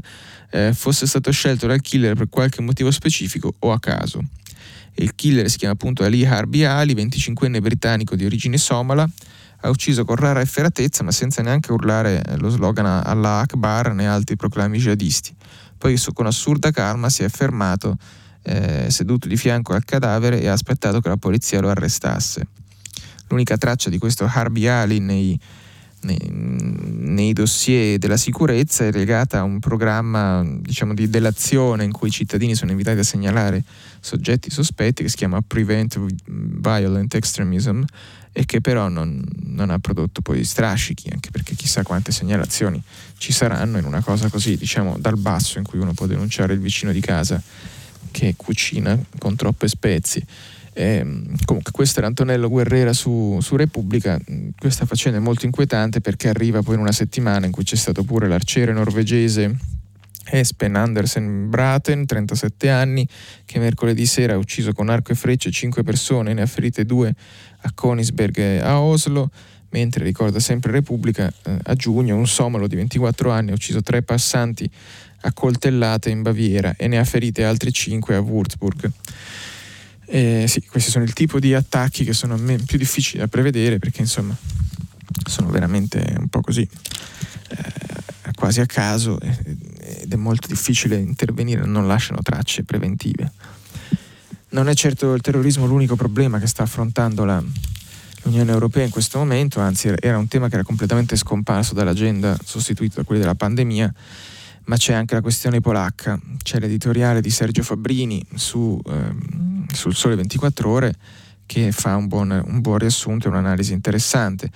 eh, fosse stato scelto dal killer per qualche motivo specifico o a caso. Il killer si chiama appunto Ali Harbi Ali, venticinquenne britannico di origine somala. Ha ucciso con rara efferatezza, ma senza neanche urlare lo slogan Allah Akbar né altri proclami jihadisti. Poi con assurda calma si è fermato eh, seduto di fianco al cadavere e ha aspettato che la polizia lo arrestasse. L'unica traccia di questo Harbi Ali nei, nei, nei dossier della sicurezza è legata a un programma diciamo di delazione in cui i cittadini sono invitati a segnalare soggetti sospetti, che si chiama Prevent Violent Extremism, e che però non, non ha prodotto poi strascichi, anche perché chissà quante segnalazioni ci saranno in una cosa così, diciamo dal basso, in cui uno può denunciare il vicino di casa che cucina con troppe spezie. E, comunque questo era Antonello Guerrera su, su Repubblica. Questa faccenda è molto inquietante perché arriva poi in una settimana in cui c'è stato pure l'arciere norvegese Espen Andersen Braten, trentasette anni, che mercoledì sera ha ucciso con arco e frecce cinque persone e ne ha ferite due a Königsberg e a Oslo, mentre, ricorda sempre Repubblica, eh, a giugno un somalo di ventiquattro anni ha ucciso tre passanti a coltellate in Baviera e ne ha ferite altri cinque a Würzburg. Eh, sì, questi sono il tipo di attacchi che sono a me più difficili da prevedere, perché insomma sono veramente un po' così, eh, quasi a caso, ed è molto difficile intervenire, non lasciano tracce preventive. Non è certo il terrorismo l'unico problema che sta affrontando la, l'Unione Europea in questo momento, anzi era un tema che era completamente scomparso dall'agenda, sostituito da quelli della pandemia. Ma c'è anche la questione polacca, c'è l'editoriale di Sergio Fabbrini su eh, sul Sole ventiquattro Ore che fa un buon, un buon riassunto e un'analisi interessante.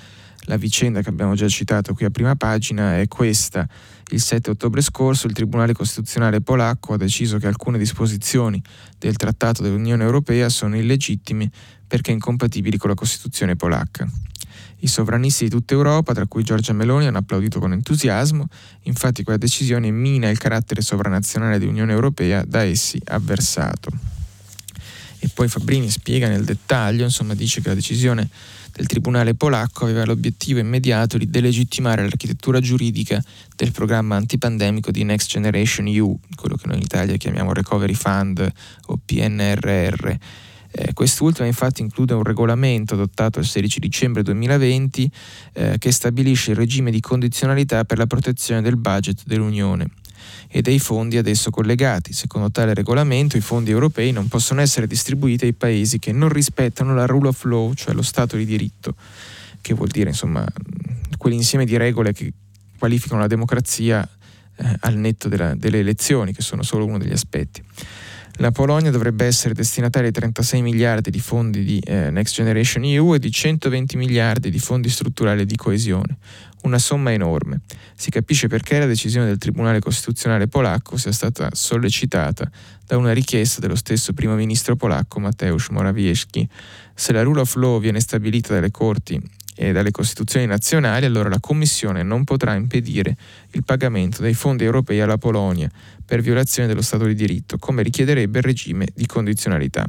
La vicenda che abbiamo già citato qui a prima pagina è questa: il sette ottobre scorso il Tribunale Costituzionale polacco ha deciso che alcune disposizioni del Trattato dell'Unione Europea sono illegittime perché incompatibili con la Costituzione polacca. I sovranisti di tutta Europa, tra cui Giorgia Meloni, hanno applaudito con entusiasmo, infatti quella decisione mina il carattere sovranazionale dell'Unione Europea da essi avversato. E poi Fabbrini spiega nel dettaglio, insomma dice che la decisione del tribunale polacco aveva l'obiettivo immediato di delegittimare l'architettura giuridica del programma antipandemico di Next Generation E U, quello che noi in Italia chiamiamo Recovery Fund o P N R R. Eh, quest'ultima infatti include un regolamento adottato il sedici dicembre duemilaventi eh, che stabilisce il regime di condizionalità per la protezione del budget dell'Unione e dei fondi ad esso collegati. Secondo tale regolamento i fondi europei non possono essere distribuiti ai paesi che non rispettano la rule of law, cioè lo stato di diritto, che vuol dire insomma quell'insieme di regole che qualificano la democrazia eh, al netto della, delle elezioni, che sono solo uno degli aspetti. La Polonia dovrebbe essere destinataria di trentasei miliardi di fondi di eh, Next Generation E U e di centoventi miliardi di fondi strutturali di coesione, una somma enorme. Si capisce perché la decisione del Tribunale Costituzionale polacco sia stata sollecitata da una richiesta dello stesso primo ministro polacco Mateusz Morawiecki. Se la rule of law viene stabilita dalle corti e dalle costituzioni nazionali, allora la Commissione non potrà impedire il pagamento dei fondi europei alla Polonia per violazione dello Stato di diritto, come richiederebbe il regime di condizionalità.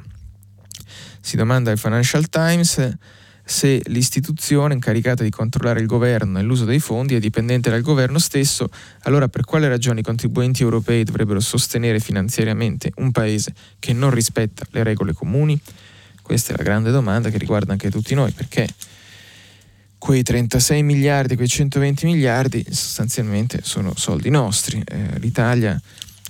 Si domanda il Financial Times se l'istituzione incaricata di controllare il governo e l'uso dei fondi è dipendente dal governo stesso, allora per quale ragione i contribuenti europei dovrebbero sostenere finanziariamente un paese che non rispetta le regole comuni? Questa è la grande domanda che riguarda anche tutti noi, perché quei trentasei miliardi, quei centoventi miliardi sostanzialmente sono soldi nostri. Eh, l'Italia,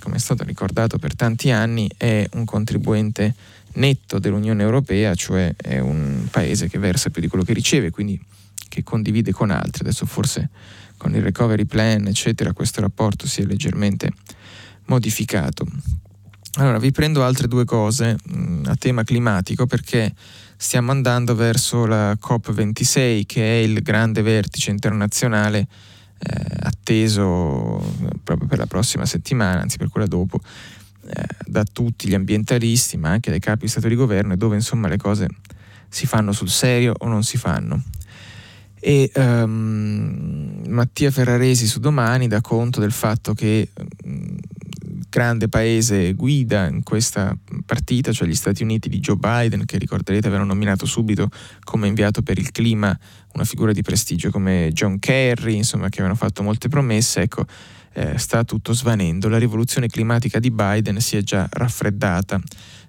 come è stato ricordato per tanti anni, è un contribuente netto dell'Unione Europea, cioè è un paese che versa più di quello che riceve, quindi che condivide con altri. Adesso forse con il recovery plan eccetera questo rapporto si è leggermente modificato. Allora vi prendo altre due cose mh, a tema climatico, perché stiamo andando verso la COP ventisei, che è il grande vertice internazionale eh, atteso proprio per la prossima settimana, anzi per quella dopo, eh, da tutti gli ambientalisti ma anche dai capi di Stato e di Governo, e dove insomma le cose si fanno sul serio o non si fanno. E um, Mattia Ferraresi su Domani dà conto del fatto che um, grande paese guida in questa partita, cioè gli Stati Uniti di Joe Biden, che ricorderete avevano nominato subito come inviato per il clima una figura di prestigio come John Kerry, insomma che avevano fatto molte promesse, ecco eh, sta tutto svanendo, la rivoluzione climatica di Biden si è già raffreddata,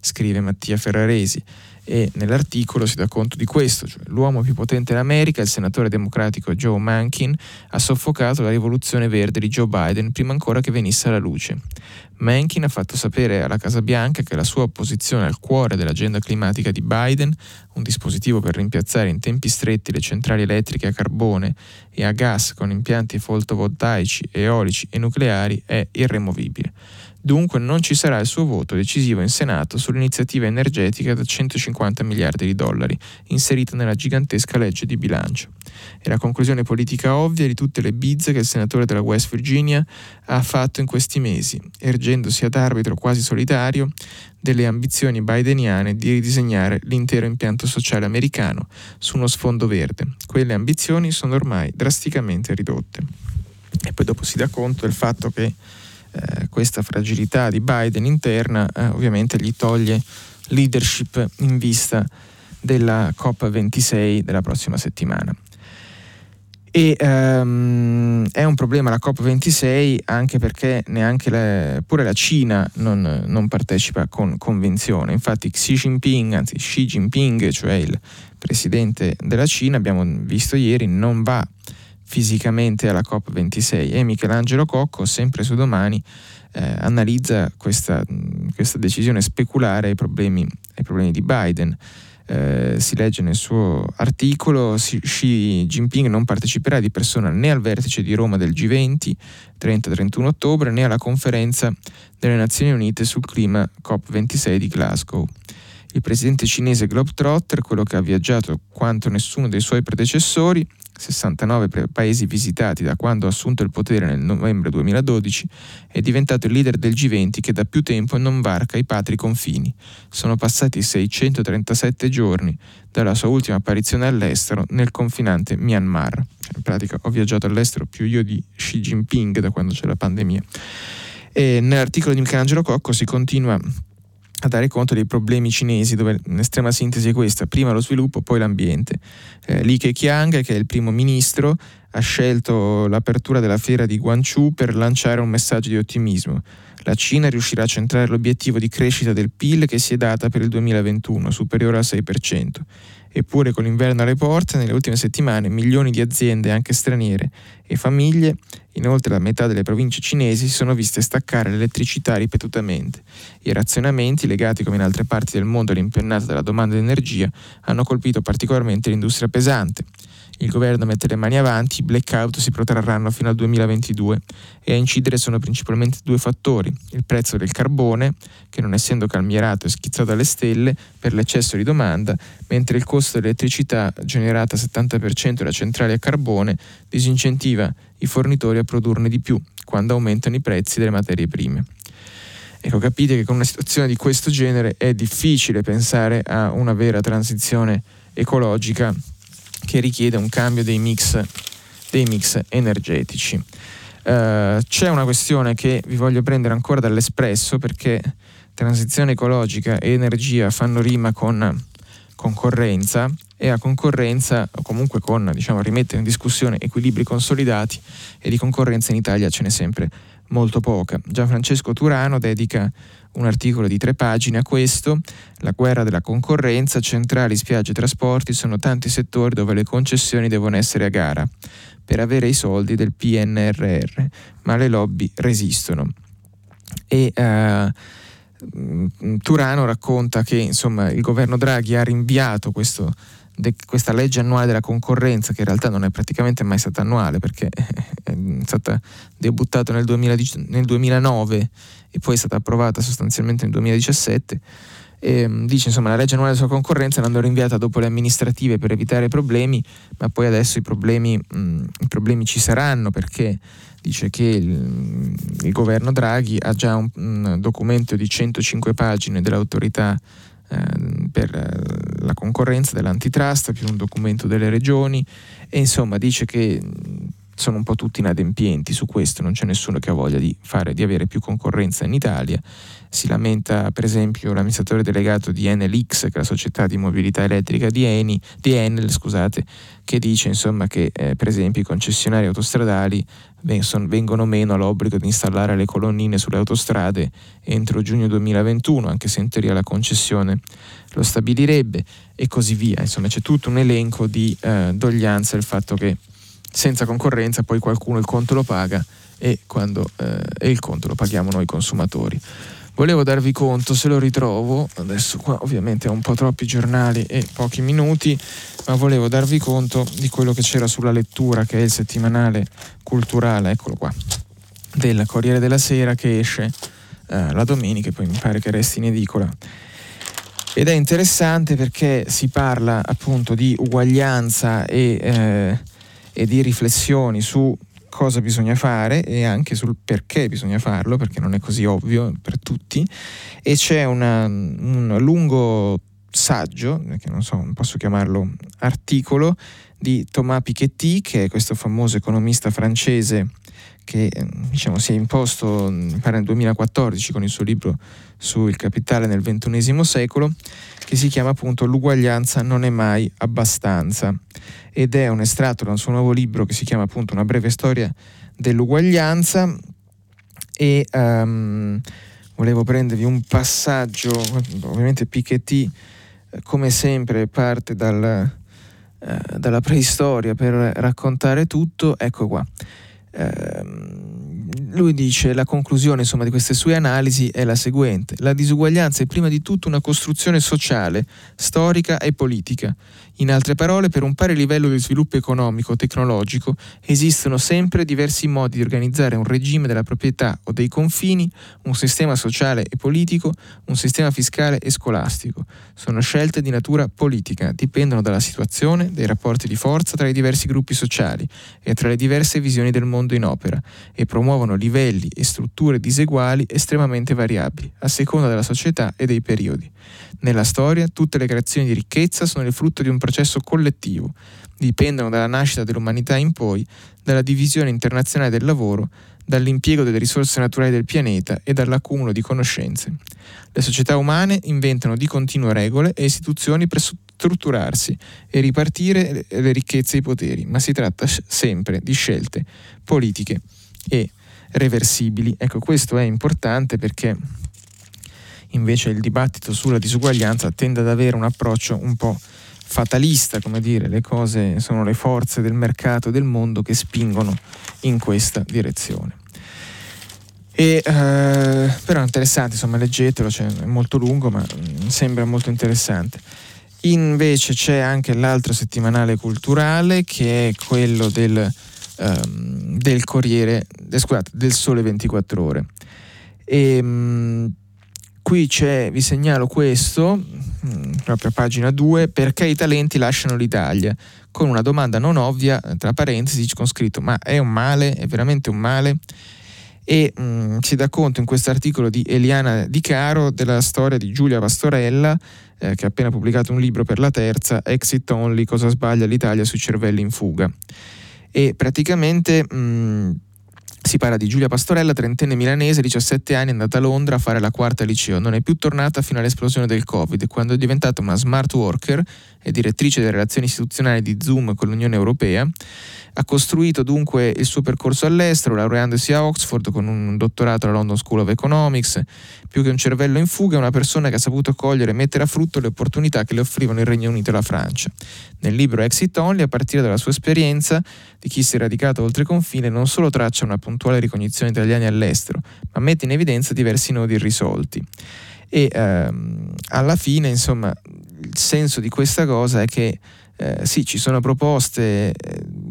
scrive Mattia Ferraresi, e nell'articolo si dà conto di questo, cioè l'uomo più potente d'America, il senatore democratico Joe Manchin, ha soffocato la rivoluzione verde di Joe Biden prima ancora che venisse alla luce. Manchin ha fatto sapere alla Casa Bianca che la sua opposizione al cuore dell'agenda climatica di Biden, un dispositivo per rimpiazzare in tempi stretti le centrali elettriche a carbone e a gas con impianti fotovoltaici, eolici e nucleari, è irremovibile. Dunque non ci sarà il suo voto decisivo in Senato sull'iniziativa energetica da centocinquanta miliardi di dollari, inserita nella gigantesca legge di bilancio. È la conclusione politica ovvia di tutte le bizze che il senatore della West Virginia ha fatto in questi mesi, ergendosi ad arbitro quasi solitario delle ambizioni bideniane di ridisegnare l'intero impianto sociale americano su uno sfondo verde. Quelle ambizioni sono ormai drasticamente ridotte. E poi dopo si dà conto del fatto che eh, questa fragilità di Biden interna eh, ovviamente gli toglie leadership in vista della COP ventisei della prossima settimana. E um, è un problema la COP ventisei anche perché neanche la, pure la Cina non, non partecipa con convinzione. Infatti Xi Jinping, anzi Xi Jinping, cioè il presidente della Cina, abbiamo visto ieri, non va fisicamente alla COP ventisei. E Michelangelo Cocco, sempre su Domani, eh, analizza questa, questa decisione speculare ai problemi, ai problemi di Biden. Eh, si legge nel suo articolo: Xi Jinping non parteciperà di persona né al vertice di Roma del G venti trenta trentuno ottobre né alla conferenza delle Nazioni Unite sul clima COP ventisei di Glasgow. Il presidente cinese Globetrotter, quello che ha viaggiato quanto nessuno dei suoi predecessori, sessantanove paesi visitati da quando ha assunto il potere nel novembre duemiladodici, è diventato il leader del G venti che da più tempo non varca i patri confini. Sono passati seicentotrentasette giorni dalla sua ultima apparizione all'estero nel confinante Myanmar. In pratica ho viaggiato all'estero più io di Xi Jinping da quando c'è la pandemia. E nell'articolo di Michelangelo Cocco si continua a dare conto dei problemi cinesi, dove in estrema sintesi è questa: prima lo sviluppo, poi l'ambiente. Eh, Li Keqiang, che è il primo ministro, ha scelto l'apertura della fiera di Guangzhou per lanciare un messaggio di ottimismo. La Cina riuscirà a centrare l'obiettivo di crescita del P I L che si è data per il duemilaventuno, superiore al sei per cento. Eppure con l'inverno alle porte, nelle ultime settimane milioni di aziende, anche straniere, e famiglie, inoltre la metà delle province cinesi, si sono viste staccare l'elettricità ripetutamente. I razionamenti, legati come in altre parti del mondo all'impennata della domanda di energia, hanno colpito particolarmente l'industria pesante. Il governo mette le mani avanti, i blackout si protrarranno fino al duemilaventidue e a incidere sono principalmente due fattori: il prezzo del carbone, che non essendo calmierato è schizzato alle stelle per l'eccesso di domanda, mentre il costo dell'elettricità, generata al settanta per cento da centrali a carbone, disincentiva i fornitori a produrne di più quando aumentano i prezzi delle materie prime. Ecco, capite che con una situazione di questo genere è difficile pensare a una vera transizione ecologica che richiede un cambio dei mix, dei mix energetici. Uh, c'è una questione che vi voglio prendere ancora dall'Espresso, perché transizione ecologica e energia fanno rima con concorrenza, e a concorrenza, o comunque con, diciamo, rimettere in discussione equilibri consolidati, e di concorrenza in Italia ce n'è sempre molto poca. Gianfrancesco Turano dedica un articolo di tre pagine a questo: la guerra della concorrenza, centrali, spiagge, trasporti, sono tanti settori dove le concessioni devono essere a gara per avere i soldi del P N R R, ma le lobby resistono. E uh, Turano racconta che, insomma, il governo Draghi ha rinviato questo De questa legge annuale della concorrenza, che in realtà non è praticamente mai stata annuale, perché è stata debuttata nel, nel duemilanove e poi è stata approvata sostanzialmente nel duemiladiciassette. E, dice, insomma, la legge annuale sulla concorrenza l'hanno rinviata dopo le amministrative per evitare problemi, ma poi adesso i problemi, mh, i problemi ci saranno, perché dice che il, il governo Draghi ha già un, un documento di centocinque pagine dell'autorità per la concorrenza, dell'antitrust, più un documento delle regioni, e insomma dice che sono un po' tutti inadempienti su questo, non c'è nessuno che ha voglia di fare, di avere più concorrenza in Italia. Si lamenta per esempio l'amministratore delegato di Enel X, che è la società di mobilità elettrica di, Eni, di Enel, scusate, che dice, insomma, che eh, per esempio i concessionari autostradali vengono meno all'obbligo di installare le colonnine sulle autostrade entro giugno duemilaventuno, anche se in teoria la concessione lo stabilirebbe, e così via. Insomma, c'è tutto un elenco di eh, doglianze, il fatto che senza concorrenza poi qualcuno il conto lo paga, e quando eh, e il conto lo paghiamo noi consumatori. Volevo darvi conto, se lo ritrovo, adesso qua ovviamente ho un po' troppi giornali e pochi minuti, ma volevo darvi conto di quello che c'era sulla lettura, che è il settimanale culturale, eccolo qua, del Corriere della Sera, che esce eh, la domenica e poi mi pare che resti in edicola. Ed è interessante perché si parla appunto di uguaglianza e, eh, e di riflessioni su cosa bisogna fare e anche sul perché bisogna farlo, perché non è così ovvio per tutti. E c'è una, un lungo saggio, che non so, non posso chiamarlo articolo, di Thomas Piketty, che è questo famoso economista francese che diciamo si è imposto mi pare nel duemilaquattordici con il suo libro sul capitale nel ventunesimo secolo, che si chiama appunto L'uguaglianza non è mai abbastanza, ed è un estratto da un suo nuovo libro che si chiama appunto Una breve storia dell'uguaglianza. E um, volevo prendervi un passaggio. Ovviamente Piketty come sempre parte dal, uh, dalla preistoria per raccontare tutto, ecco qua. Uh, lui dice la conclusione insomma di queste sue analisi è la seguente: la disuguaglianza è prima di tutto una costruzione sociale, storica e politica. In altre parole, per un pari livello di sviluppo economico, tecnologico, esistono sempre diversi modi di organizzare un regime della proprietà o dei confini, un sistema sociale e politico, un sistema fiscale e scolastico. Sono scelte di natura politica, dipendono dalla situazione, dai rapporti di forza tra i diversi gruppi sociali e tra le diverse visioni del mondo in opera, e promuovono livelli e strutture diseguali estremamente variabili, a seconda della società e dei periodi. Nella storia, tutte le creazioni di ricchezza sono il frutto di un processo collettivo, dipendono dalla nascita dell'umanità in poi, dalla divisione internazionale del lavoro, dall'impiego delle risorse naturali del pianeta e dall'accumulo di conoscenze. Le società umane inventano di continuo regole e istituzioni per strutturarsi e ripartire le ricchezze e i poteri, ma si tratta sempre di scelte politiche e reversibili. Ecco, questo è importante perché invece il dibattito sulla disuguaglianza tende ad avere un approccio un po' fatalista, come dire, le cose sono le forze del mercato e del mondo che spingono in questa direzione. E, eh, però è interessante, insomma, leggetelo, cioè, è molto lungo ma mh, sembra molto interessante. Invece c'è anche l'altro settimanale culturale, che è quello del, ehm, del Corriere, eh, scusate, del Sole ventiquattro Ore. E, mh, qui c'è, vi segnalo questo, proprio a pagina due, perché i talenti lasciano l'Italia, con una domanda non ovvia, tra parentesi, con scritto ma è un male, è veramente un male? E mh, si dà conto in questo articolo di Eliana Di Caro della storia di Giulia Pastorella, eh, che ha appena pubblicato un libro per la Terza, Exit Only, cosa sbaglia l'Italia sui cervelli in fuga. E praticamente... Mh, Si parla di Giulia Pastorella, trentenne milanese, diciassette anni, è andata a Londra a fare la quarta liceo. Non è più tornata fino all'esplosione del Covid, quando è diventata una smart worker e direttrice delle relazioni istituzionali di Zoom con l'Unione Europea. Ha costruito dunque il suo percorso all'estero, laureandosi a Oxford con un dottorato alla London School of Economics. Più che un cervello in fuga, è una persona che ha saputo cogliere e mettere a frutto le opportunità che le offrivano il Regno Unito e la Francia. Nel libro Exit Only, a partire dalla sua esperienza di chi si è radicato oltre confine, non solo traccia una puntuale ricognizione italiana all'estero, ma mette in evidenza diversi nodi irrisolti. E ehm, alla fine, insomma, il senso di questa cosa è che eh, sì, ci sono proposte eh,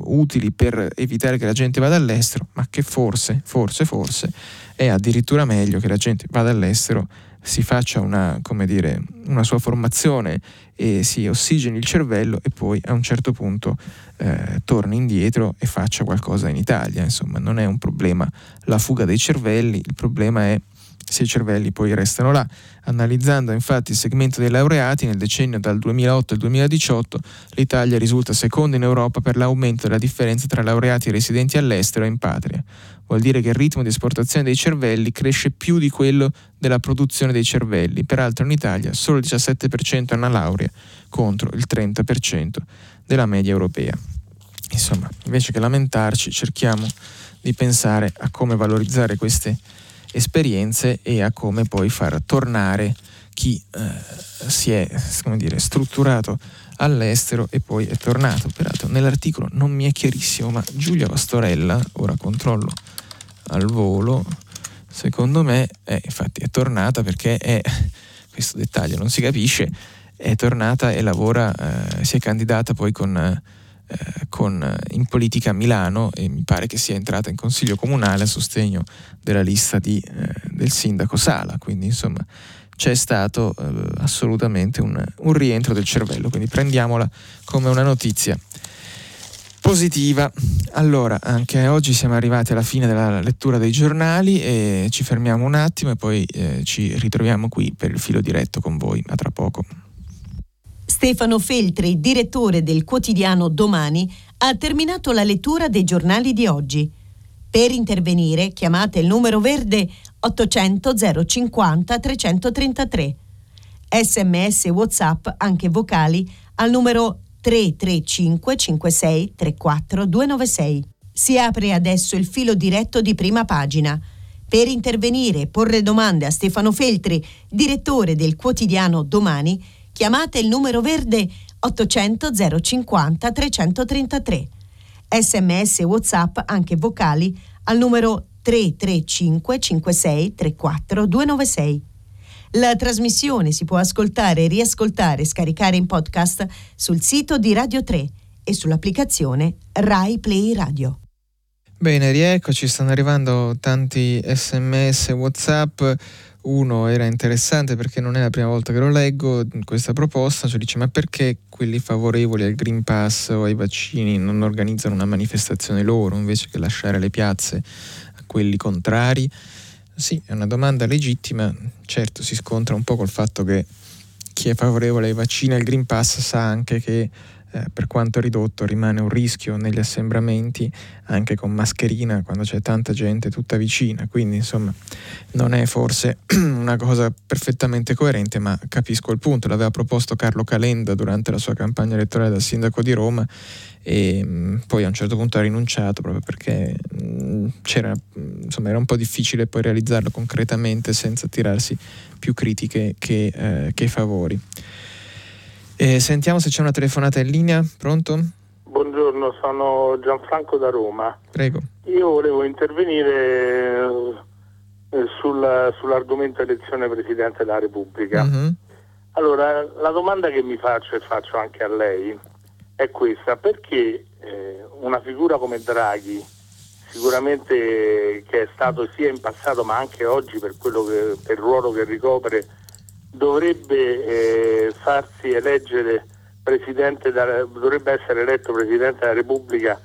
utili per evitare che la gente vada all'estero, ma che forse, forse, forse è addirittura meglio che la gente vada all'estero, si faccia una, come dire, una sua formazione e si ossigeni il cervello e poi a un certo punto eh, torni indietro e faccia qualcosa in Italia. Insomma, non è un problema la fuga dei cervelli, il problema è se i cervelli poi restano là. Analizzando infatti il segmento dei laureati, nel decennio dal duemilaotto al duemiladiciotto l'Italia risulta seconda in Europa per l'aumento della differenza tra laureati e residenti all'estero e in patria. Vuol dire che il ritmo di esportazione dei cervelli cresce più di quello della produzione dei cervelli. Peraltro in Italia solo il diciassette per cento ha una laurea contro il trenta per cento della media europea. Insomma, invece che lamentarci, cerchiamo di pensare a come valorizzare queste esperienze e a come poi far tornare chi eh, si è, come dire, strutturato all'estero e poi è tornato. Peraltro nell'articolo non mi è chiarissimo, ma Giulia Pastorella, ora controllo al volo, secondo me eh, infatti è tornata, perché è, questo dettaglio non si capisce, è tornata e lavora, eh, si è candidata poi con, eh, con, in politica a Milano e mi pare che sia entrata in consiglio comunale a sostegno della lista di, eh, del sindaco Sala, quindi insomma c'è stato eh, assolutamente un, un rientro del cervello, quindi prendiamola come una notizia positiva. Allora, anche oggi siamo arrivati alla fine della lettura dei giornali e ci fermiamo un attimo e poi eh, ci ritroviamo qui per il filo diretto con voi a tra poco. Stefano Feltri, direttore del quotidiano Domani, ha terminato la lettura dei giornali di oggi. Per intervenire chiamate il numero verde ottocento zero cinquanta trecentotrentatré. Sms WhatsApp, anche vocali, al numero tre tre cinque cinque sei tre quattro due nove sei. Si apre adesso il filo diretto di Prima Pagina. Per intervenire e porre domande a Stefano Feltri, direttore del quotidiano Domani, chiamate il numero verde ottocento zero cinquanta trecentotrentatré. Sms WhatsApp, anche vocali, al numero tre tre cinque cinque sei tre quattro due nove sei. La trasmissione si può ascoltare, riascoltare e scaricare in podcast sul sito di Radio tre e sull'applicazione RAI Play Radio. Bene, rieccoci, stanno arrivando tanti sms, WhatsApp. Uno era interessante perché non è la prima volta che lo leggo, questa proposta, cioè dice: ma perché quelli favorevoli al Green Pass o ai vaccini non organizzano una manifestazione loro invece che lasciare le piazze a quelli contrari? Sì, è una domanda legittima, certo si scontra un po' col fatto che chi è favorevole ai vaccini e al Green Pass sa anche che eh, per quanto ridotto rimane un rischio negli assembramenti anche con mascherina quando c'è tanta gente tutta vicina, quindi insomma non è forse una cosa perfettamente coerente, ma capisco il punto. L'aveva proposto Carlo Calenda durante la sua campagna elettorale dal sindaco di Roma e mh, poi a un certo punto ha rinunciato proprio perché mh, c'era insomma era un po' difficile poi realizzarlo concretamente senza tirarsi più critiche che, eh, che favori. E sentiamo se c'è una telefonata in linea. Pronto? Buongiorno, sono Gianfranco da Roma. Prego. Io volevo intervenire eh, sul, sull'argomento elezione Presidente della Repubblica. Mm-hmm. Allora, la domanda che mi faccio e faccio anche a lei è questa: perché eh, una figura come Draghi, sicuramente che è stato sia in passato ma anche oggi per quello che, per il ruolo che ricopre, dovrebbe eh, farsi eleggere presidente da, dovrebbe essere eletto Presidente della Repubblica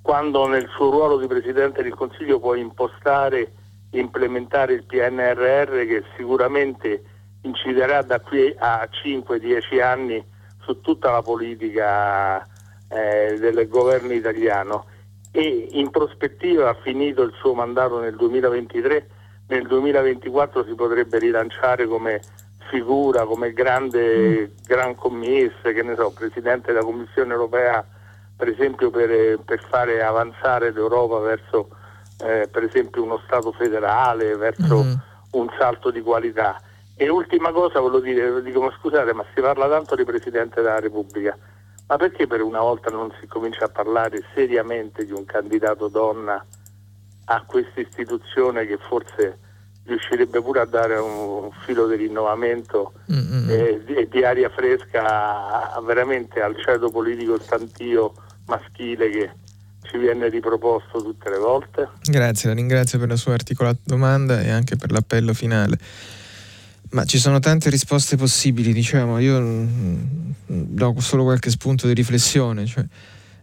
quando nel suo ruolo di Presidente del Consiglio può impostare e implementare il P N R R, che sicuramente inciderà da qui a cinque dieci anni su tutta la politica eh, del governo italiano, e in prospettiva, finito il suo mandato nel duemilaventitré, nel duemilaventiquattro si potrebbe rilanciare come figura, come grande gran commesse, che ne so, Presidente della Commissione Europea, per esempio, per, per fare avanzare l'Europa verso eh, per esempio uno Stato federale, verso mm. un salto di qualità. E ultima cosa, volevo dire, dico, ma scusate, ma si parla tanto di Presidente della Repubblica, ma perché per una volta non si comincia a parlare seriamente di un candidato donna a questa istituzione, che forse riuscirebbe pure a dare un filo di rinnovamento e eh, di aria fresca a, veramente al ceto politico stantio maschile che ci viene riproposto tutte le volte? Grazie, la ringrazio per la sua articolata domanda e anche per l'appello finale. Ma ci sono tante risposte possibili, diciamo, io do solo qualche spunto di riflessione, cioè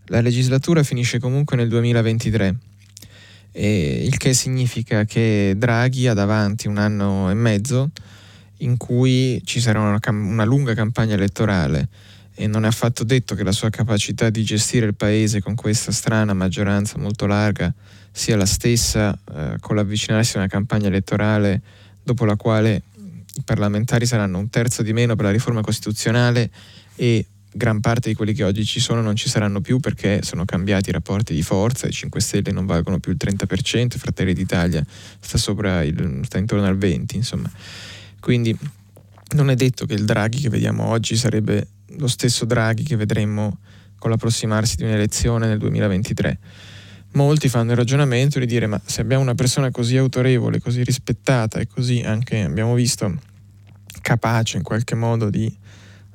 la legislatura finisce comunque nel duemilaventitré, e il che significa che Draghi ha davanti un anno e mezzo in cui ci sarà una, cam- una lunga campagna elettorale, e non è affatto detto che la sua capacità di gestire il paese con questa strana maggioranza molto larga sia la stessa eh, con l'avvicinarsi a una campagna elettorale dopo la quale i parlamentari saranno un terzo di meno per la riforma costituzionale e gran parte di quelli che oggi ci sono non ci saranno più perché sono cambiati i rapporti di forza, i cinque Stelle non valgono più il trenta per cento, Fratelli d'Italia sta sopra il, sta intorno al venti per cento, insomma. Quindi non è detto che il Draghi che vediamo oggi sarebbe lo stesso Draghi che vedremmo con l'approssimarsi di un'elezione nel duemilaventitré. Molti fanno il ragionamento di dire: ma se abbiamo una persona così autorevole, così rispettata e così anche, abbiamo visto, capace in qualche modo di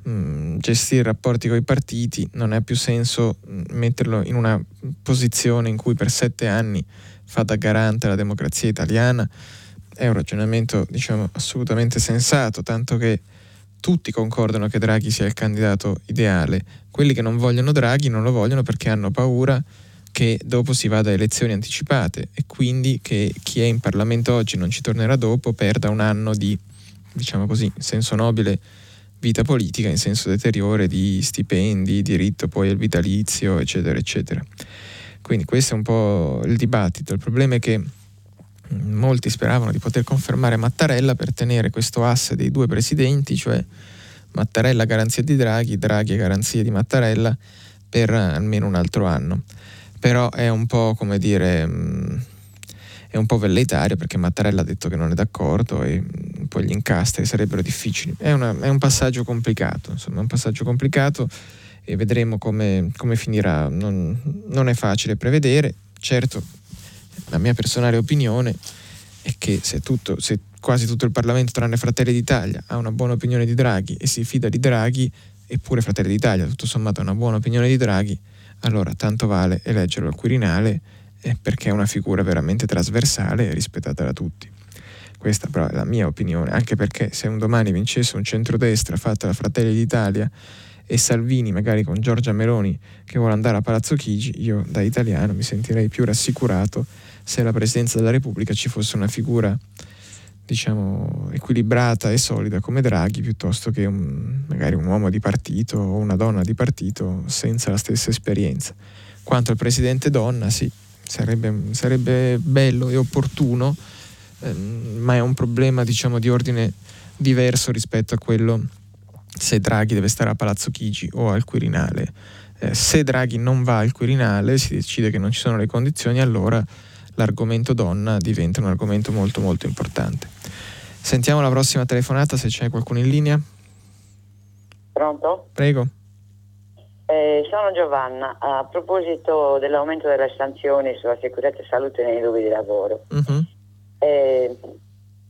mh, gestire i rapporti con i partiti, non ha più senso metterlo in una posizione in cui per sette anni fa da garante alla democrazia italiana. È un ragionamento, diciamo, assolutamente sensato, tanto che tutti concordano che Draghi sia il candidato ideale. Quelli che non vogliono Draghi non lo vogliono perché hanno paura che dopo si vada a elezioni anticipate e quindi che chi è in Parlamento oggi non ci tornerà dopo, perda un anno di, diciamo così, senso nobile vita politica in senso deteriore di stipendi, diritto poi al vitalizio, eccetera, eccetera. Quindi questo è un po' il dibattito. Il problema è che molti speravano di poter confermare Mattarella per tenere questo asse dei due presidenti, cioè Mattarella garanzia di Draghi, Draghi garanzia di Mattarella, per almeno un altro anno. Però è un po' come dire, è un po' velleitario, perché Mattarella ha detto che non è d'accordo e poi gli incastri sarebbero difficili. È, una, è un passaggio complicato, insomma, è un passaggio complicato e vedremo come, come finirà. Non, non è facile prevedere. Certo, la mia personale opinione è che se, tutto, se quasi tutto il Parlamento, tranne Fratelli d'Italia, ha una buona opinione di Draghi e si fida di Draghi, eppure Fratelli d'Italia tutto sommato ha una buona opinione di Draghi, allora tanto vale eleggerlo al Quirinale, eh, perché è una figura veramente trasversale e rispettata da tutti. Questa però è la mia opinione, anche perché se un domani vincesse un centrodestra fatta da Fratelli d'Italia e Salvini magari con Giorgia Meloni che vuole andare a Palazzo Chigi, io da italiano mi sentirei più rassicurato se la Presidenza della Repubblica ci fosse una figura, diciamo, equilibrata e solida come Draghi, piuttosto che un, magari un uomo di partito o una donna di partito senza la stessa esperienza. Quanto al presidente donna, sì, sarebbe, sarebbe bello e opportuno, ehm, ma è un problema, diciamo, di ordine diverso rispetto a quello se Draghi deve stare a Palazzo Chigi o al Quirinale. Eh, se Draghi non va al Quirinale, si decide che non ci sono le condizioni, allora l'argomento donna diventa un argomento molto molto importante. Sentiamo la prossima telefonata, se c'è qualcuno in linea. Pronto? Prego. Eh, sono Giovanna. A proposito dell'aumento delle sanzioni sulla sicurezza e salute nei luoghi di lavoro, uh-huh. eh,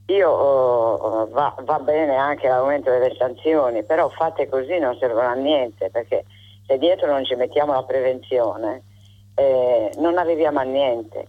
io oh, va, va bene anche l'aumento delle sanzioni, però fatte così non servono a niente, perché se dietro non ci mettiamo la prevenzione eh, non arriviamo a niente.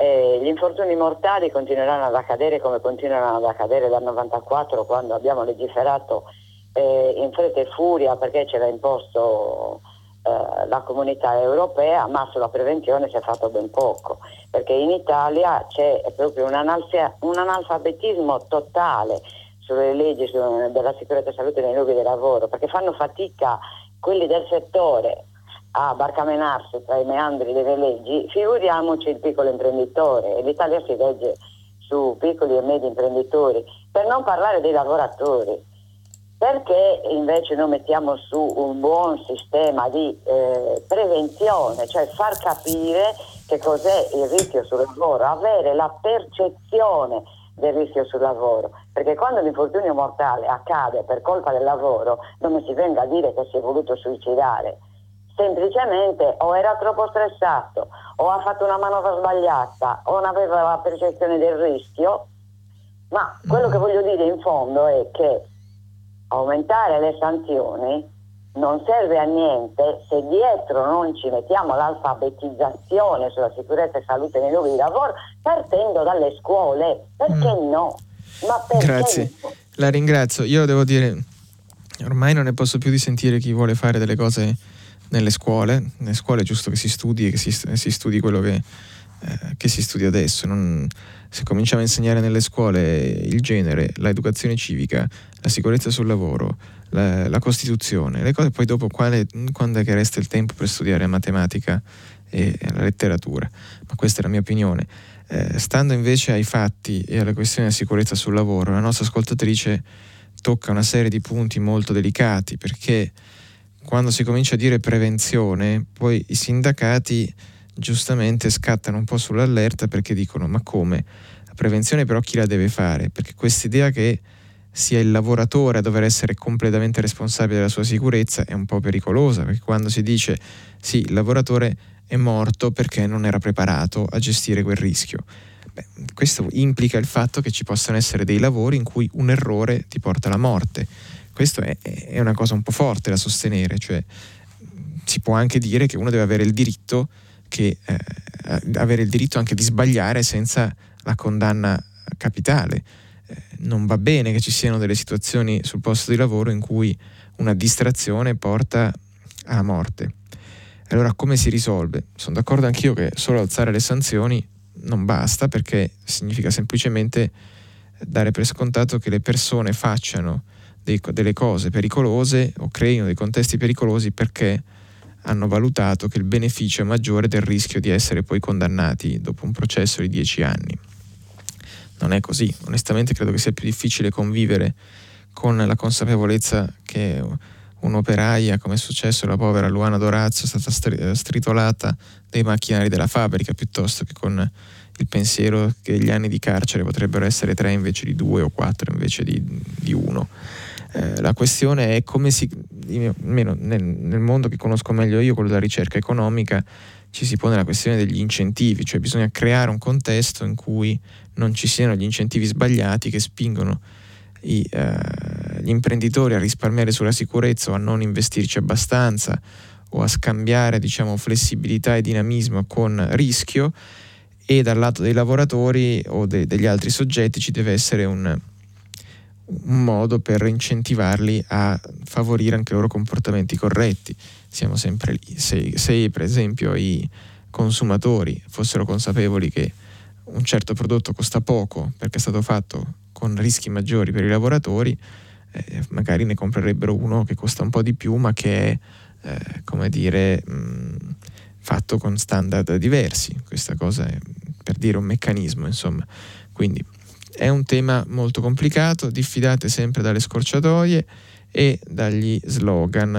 Eh, gli infortuni mortali continueranno ad accadere come continuano ad accadere dal novantaquattro, quando abbiamo legiferato eh, in fretta e furia perché ce l'ha imposto eh, la comunità europea, ma sulla prevenzione si è fatto ben poco, perché in Italia c'è proprio un, analfia, un analfabetismo totale sulle leggi su, della sicurezza e salute nei luoghi di lavoro, perché fanno fatica quelli del settore a barcamenarsi tra i meandri delle leggi, figuriamoci il piccolo imprenditore. L'Italia si regge su piccoli e medi imprenditori, per non parlare dei lavoratori. Perché invece non mettiamo su un buon sistema di eh, prevenzione, cioè far capire che cos'è il rischio sul lavoro, avere la percezione del rischio sul lavoro, perché quando l'infortunio mortale accade per colpa del lavoro non mi si venga a dire che si è voluto suicidare, semplicemente o era troppo stressato o ha fatto una manovra sbagliata o non aveva la percezione del rischio. Ma quello che voglio dire in fondo è che aumentare le sanzioni non serve a niente se dietro non ci mettiamo l'alfabetizzazione sulla sicurezza e salute nei luoghi di lavoro, partendo dalle scuole. Perché mm. no? Ma perché Grazie, no? La ringrazio. Io devo dire, ormai non ne posso più di sentire chi vuole fare delle cose nelle scuole. Nelle scuole è giusto che si studi, che si, si studi quello che, eh, che si studia adesso. Non, se cominciamo a insegnare nelle scuole il genere, l'educazione civica, la sicurezza sul lavoro, la, la Costituzione, le cose, poi dopo quale, quando è che resta il tempo per studiare matematica e la letteratura? Ma questa è la mia opinione. Eh, stando invece ai fatti e alla questione della sicurezza sul lavoro, la nostra ascoltatrice tocca una serie di punti molto delicati, perché quando si comincia a dire prevenzione, poi i sindacati giustamente scattano un po' sull'allerta, perché dicono: ma come? La prevenzione però chi la deve fare? Perché quest'idea che sia il lavoratore a dover essere completamente responsabile della sua sicurezza è un po' pericolosa, perché quando si dice sì, il lavoratore è morto perché non era preparato a gestire quel rischio, beh, questo implica il fatto che ci possano essere dei lavori in cui un errore ti porta alla morte. Questo è, è una cosa un po' forte da sostenere, cioè si può anche dire che uno deve avere il diritto che, eh, avere il diritto anche di sbagliare senza la condanna capitale. Eh, non va bene che ci siano delle situazioni sul posto di lavoro in cui una distrazione porta alla morte. Allora come si risolve? Sono d'accordo anch'io che solo alzare le sanzioni non basta, perché significa semplicemente dare per scontato che le persone facciano dei, delle cose pericolose o creino dei contesti pericolosi perché hanno valutato che il beneficio è maggiore del rischio di essere poi condannati dopo un processo di dieci anni. Non è così. Onestamente credo che sia più difficile convivere con la consapevolezza che un'operaia, come è successo alla povera Luana Dorazzo, è stata str- stritolata dai macchinari della fabbrica, piuttosto che con il pensiero che gli anni di carcere potrebbero essere tre invece di due o quattro invece di, di uno. Eh, la questione è come si, almeno nel, nel mondo che conosco meglio io, quello della ricerca economica, ci si pone la questione degli incentivi, cioè bisogna creare un contesto in cui non ci siano gli incentivi sbagliati che spingono I, eh, gli imprenditori a risparmiare sulla sicurezza o a non investirci abbastanza o a scambiare, diciamo, flessibilità e dinamismo con rischio, e dal lato dei lavoratori o de- degli altri soggetti ci deve essere un, un modo per incentivarli a favorire anche i loro comportamenti corretti. Siamo sempre lì. Se, se per esempio i consumatori fossero consapevoli che un certo prodotto costa poco perché è stato fatto con rischi maggiori per i lavoratori, eh, magari ne comprerebbero uno che costa un po' di più ma che è eh, come dire mh, fatto con standard diversi. Questa cosa è, per dire, un meccanismo, insomma. Quindi è un tema molto complicato. Diffidate sempre dalle scorciatoie e dagli slogan,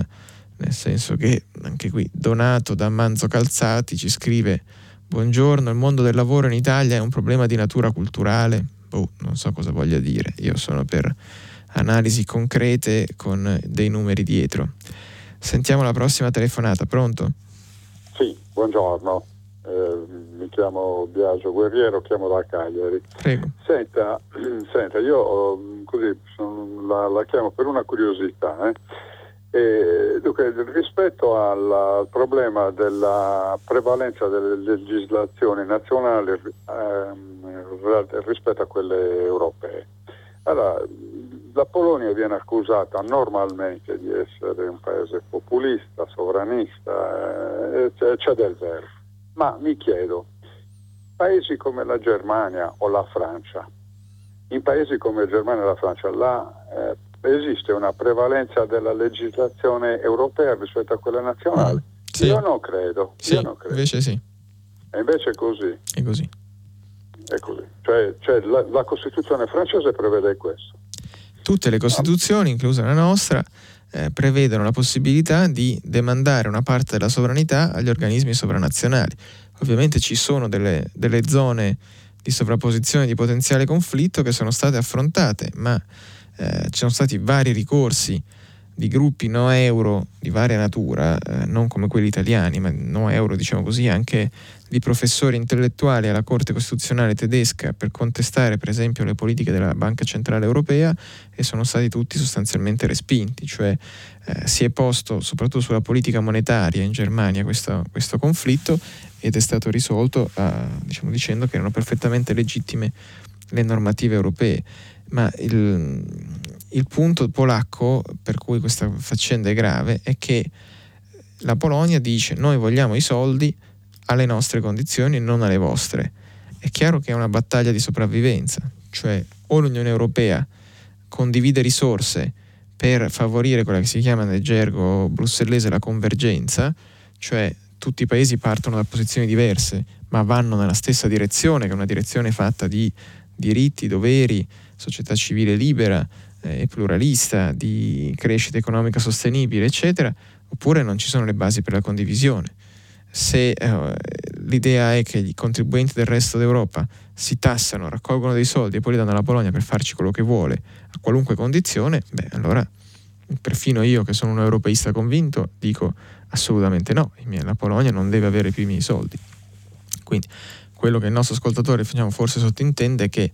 nel senso che anche qui Donato da Manzo Calzati ci scrive: buongiorno, il mondo del lavoro in Italia è un problema di natura culturale. Oh, non so cosa voglia dire, io sono per analisi concrete con dei numeri dietro. Sentiamo la prossima telefonata, pronto? Sì, buongiorno, eh, mi chiamo Biagio Guerriero, chiamo da Cagliari. Prego. Senta, senta io così sono, la, la chiamo per una curiosità, eh. E, dunque, rispetto al problema della prevalenza delle legislazioni nazionali ehm, rispetto a quelle europee, allora la Polonia viene accusata normalmente di essere un paese populista, sovranista, eh, c'è, c'è del vero, ma mi chiedo, paesi come la Germania o la Francia, in paesi come Germania e la Francia la eh, esiste una prevalenza della legislazione europea rispetto a quella nazionale? Ah, sì. Io non credo. Sì, io non credo. Invece sì. E invece è così. È così. È così. Cioè, cioè la, la Costituzione francese prevede questo. Tutte le Costituzioni, ah. inclusa la nostra, eh, prevedono la possibilità di demandare una parte della sovranità agli organismi sovranazionali. Ovviamente ci sono delle, delle zone di sovrapposizione di potenziale conflitto che sono state affrontate, ma Eh, ci sono stati vari ricorsi di gruppi no euro di varia natura, eh, non come quelli italiani, ma no euro, diciamo così, anche di professori intellettuali alla Corte Costituzionale tedesca per contestare per esempio le politiche della Banca Centrale Europea, e sono stati tutti sostanzialmente respinti. Cioè eh, si è posto soprattutto sulla politica monetaria in Germania questo, questo conflitto, ed è stato risolto eh, diciamo dicendo che erano perfettamente legittime le normative europee. Ma il, il punto polacco per cui questa faccenda è grave è che la Polonia dice: noi vogliamo i soldi alle nostre condizioni e non alle vostre. È chiaro che è una battaglia di sopravvivenza, cioè o l'Unione Europea condivide risorse per favorire quella che si chiama nel gergo brussellese la convergenza, cioè tutti i paesi partono da posizioni diverse ma vanno nella stessa direzione, che è una direzione fatta di diritti, doveri, società civile libera e pluralista, di crescita economica sostenibile, eccetera, oppure non ci sono le basi per la condivisione. Se eh, l'idea è che i contribuenti del resto d'Europa si tassano, raccolgono dei soldi e poi li danno alla Polonia per farci quello che vuole a qualunque condizione, beh, allora perfino io che sono un europeista convinto dico assolutamente no, la Polonia non deve avere più i miei soldi. Quindi quello che il nostro ascoltatore, diciamo, forse sottintende è che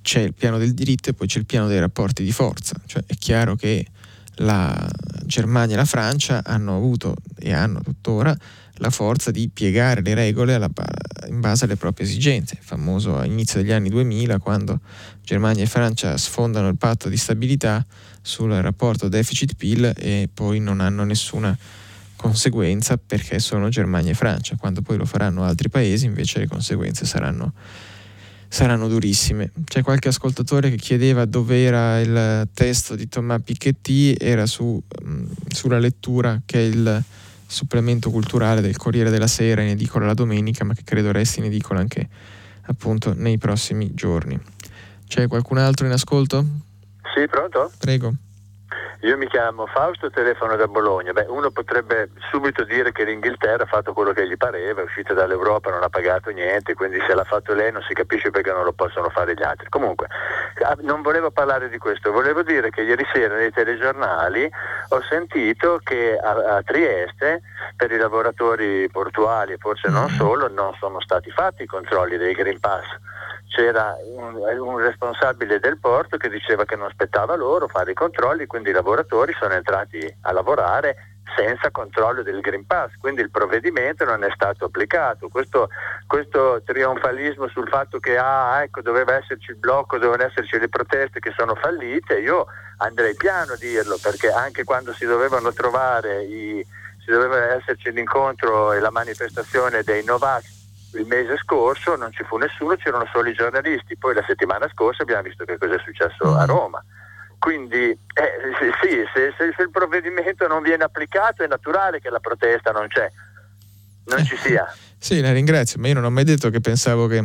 c'è il piano del diritto e poi c'è il piano dei rapporti di forza. Cioè è chiaro che la Germania e la Francia hanno avuto e hanno tuttora la forza di piegare le regole alla, in base alle proprie esigenze. Il famoso inizio degli anni duemila, quando Germania e Francia sfondano il patto di stabilità sul rapporto deficit-P I L e poi non hanno nessuna conseguenza perché sono Germania e Francia. Quando poi lo faranno altri paesi invece le conseguenze saranno saranno durissime. C'è qualche ascoltatore che chiedeva dove era il testo di Thomas Piketty, era su, mh, sulla lettura, che è il supplemento culturale del Corriere della Sera, in edicola la domenica, ma che credo resti in edicola anche appunto nei prossimi giorni. C'è qualcun altro in ascolto? Sì, pronto? Prego. Io mi chiamo Fausto, telefono da Bologna. Beh, uno potrebbe subito dire che l'Inghilterra ha fatto quello che gli pareva, è uscita dall'Europa, non ha pagato niente, quindi se l'ha fatto lei non si capisce perché non lo possono fare gli altri. Comunque, non volevo parlare di questo, volevo dire che ieri sera nei telegiornali ho sentito che a, a Trieste per i lavoratori portuali e forse non solo non sono stati fatti i controlli dei Green Pass. C'era un, un responsabile del porto che diceva che non spettava loro fare i controlli, quindi i lavoratori sono entrati a lavorare senza controllo del Green Pass, quindi il provvedimento non è stato applicato. Questo, questo trionfalismo sul fatto che ah, ecco, doveva esserci il blocco, dovevano esserci le proteste che sono fallite, io andrei piano a dirlo, perché anche quando si dovevano trovare, i, si doveva esserci l'incontro e la manifestazione dei Novax il mese scorso non ci fu nessuno, c'erano solo i giornalisti. Poi la settimana scorsa abbiamo visto che cosa è successo a Roma. Quindi eh, sì, se, se, se il provvedimento non viene applicato è naturale che la protesta non c'è, non eh, ci sia. Sì, la ringrazio, ma io non ho mai detto che pensavo che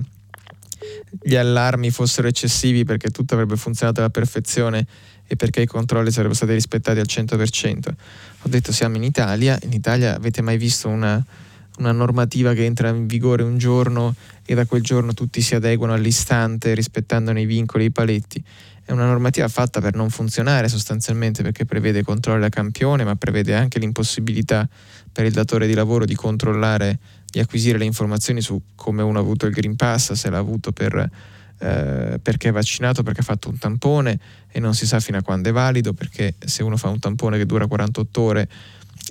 gli allarmi fossero eccessivi perché tutto avrebbe funzionato alla perfezione e perché i controlli sarebbero stati rispettati al cento per cento. Ho detto siamo in Italia, in Italia avete mai visto una... una normativa che entra in vigore un giorno e da quel giorno tutti si adeguano all'istante rispettandone i vincoli e i paletti? È una normativa fatta per non funzionare sostanzialmente, perché prevede controlli a campione ma prevede anche l'impossibilità per il datore di lavoro di controllare, di acquisire le informazioni su come uno ha avuto il Green Pass, se l'ha avuto per, eh, perché è vaccinato, perché ha fatto un tampone e non si sa fino a quando è valido, perché se uno fa un tampone che dura quarantotto ore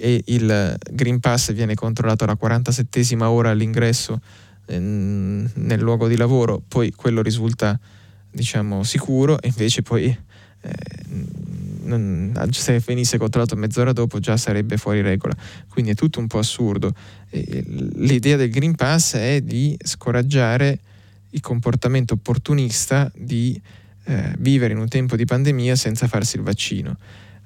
e il Green Pass viene controllato alla quarantasettesima ora all'ingresso eh, nel luogo di lavoro, poi quello risulta diciamo sicuro e invece poi eh, non, se venisse controllato mezz'ora dopo già sarebbe fuori regola, quindi è tutto un po' assurdo. E l'idea del Green Pass è di scoraggiare il comportamento opportunista di eh, vivere in un tempo di pandemia senza farsi il vaccino,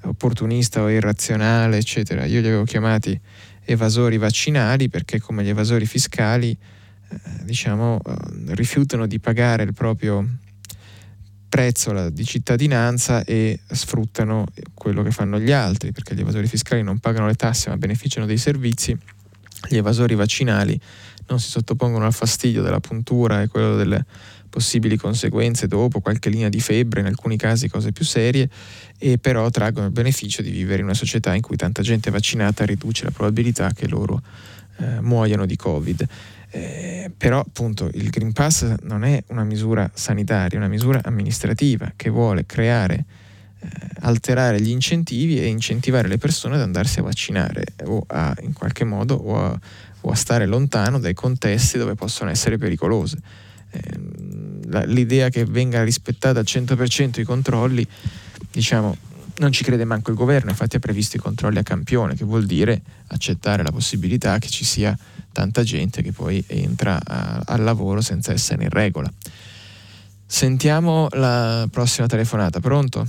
opportunista o irrazionale eccetera. Io li avevo chiamati evasori vaccinali perché, come gli evasori fiscali, eh, diciamo eh, rifiutano di pagare il proprio prezzo di cittadinanza e sfruttano quello che fanno gli altri, perché gli evasori fiscali non pagano le tasse ma beneficiano dei servizi, gli evasori vaccinali non si sottopongono al fastidio della puntura e quello delle possibili conseguenze dopo, qualche linea di febbre, in alcuni casi cose più serie, e però traggono il beneficio di vivere in una società in cui tanta gente vaccinata riduce la probabilità che loro eh, muoiano di Covid. Eh, però appunto il Green Pass non è una misura sanitaria, è una misura amministrativa che vuole creare, eh, alterare gli incentivi e incentivare le persone ad andarsi a vaccinare o a, in qualche modo o a, o a stare lontano dai contesti dove possono essere pericolose. Eh, l'idea che venga rispettata al cento per cento i controlli, diciamo, non ci crede manco il governo, infatti ha previsto i controlli a campione, che vuol dire accettare la possibilità che ci sia tanta gente che poi entra a, al lavoro senza essere in regola. Sentiamo la prossima telefonata. Pronto?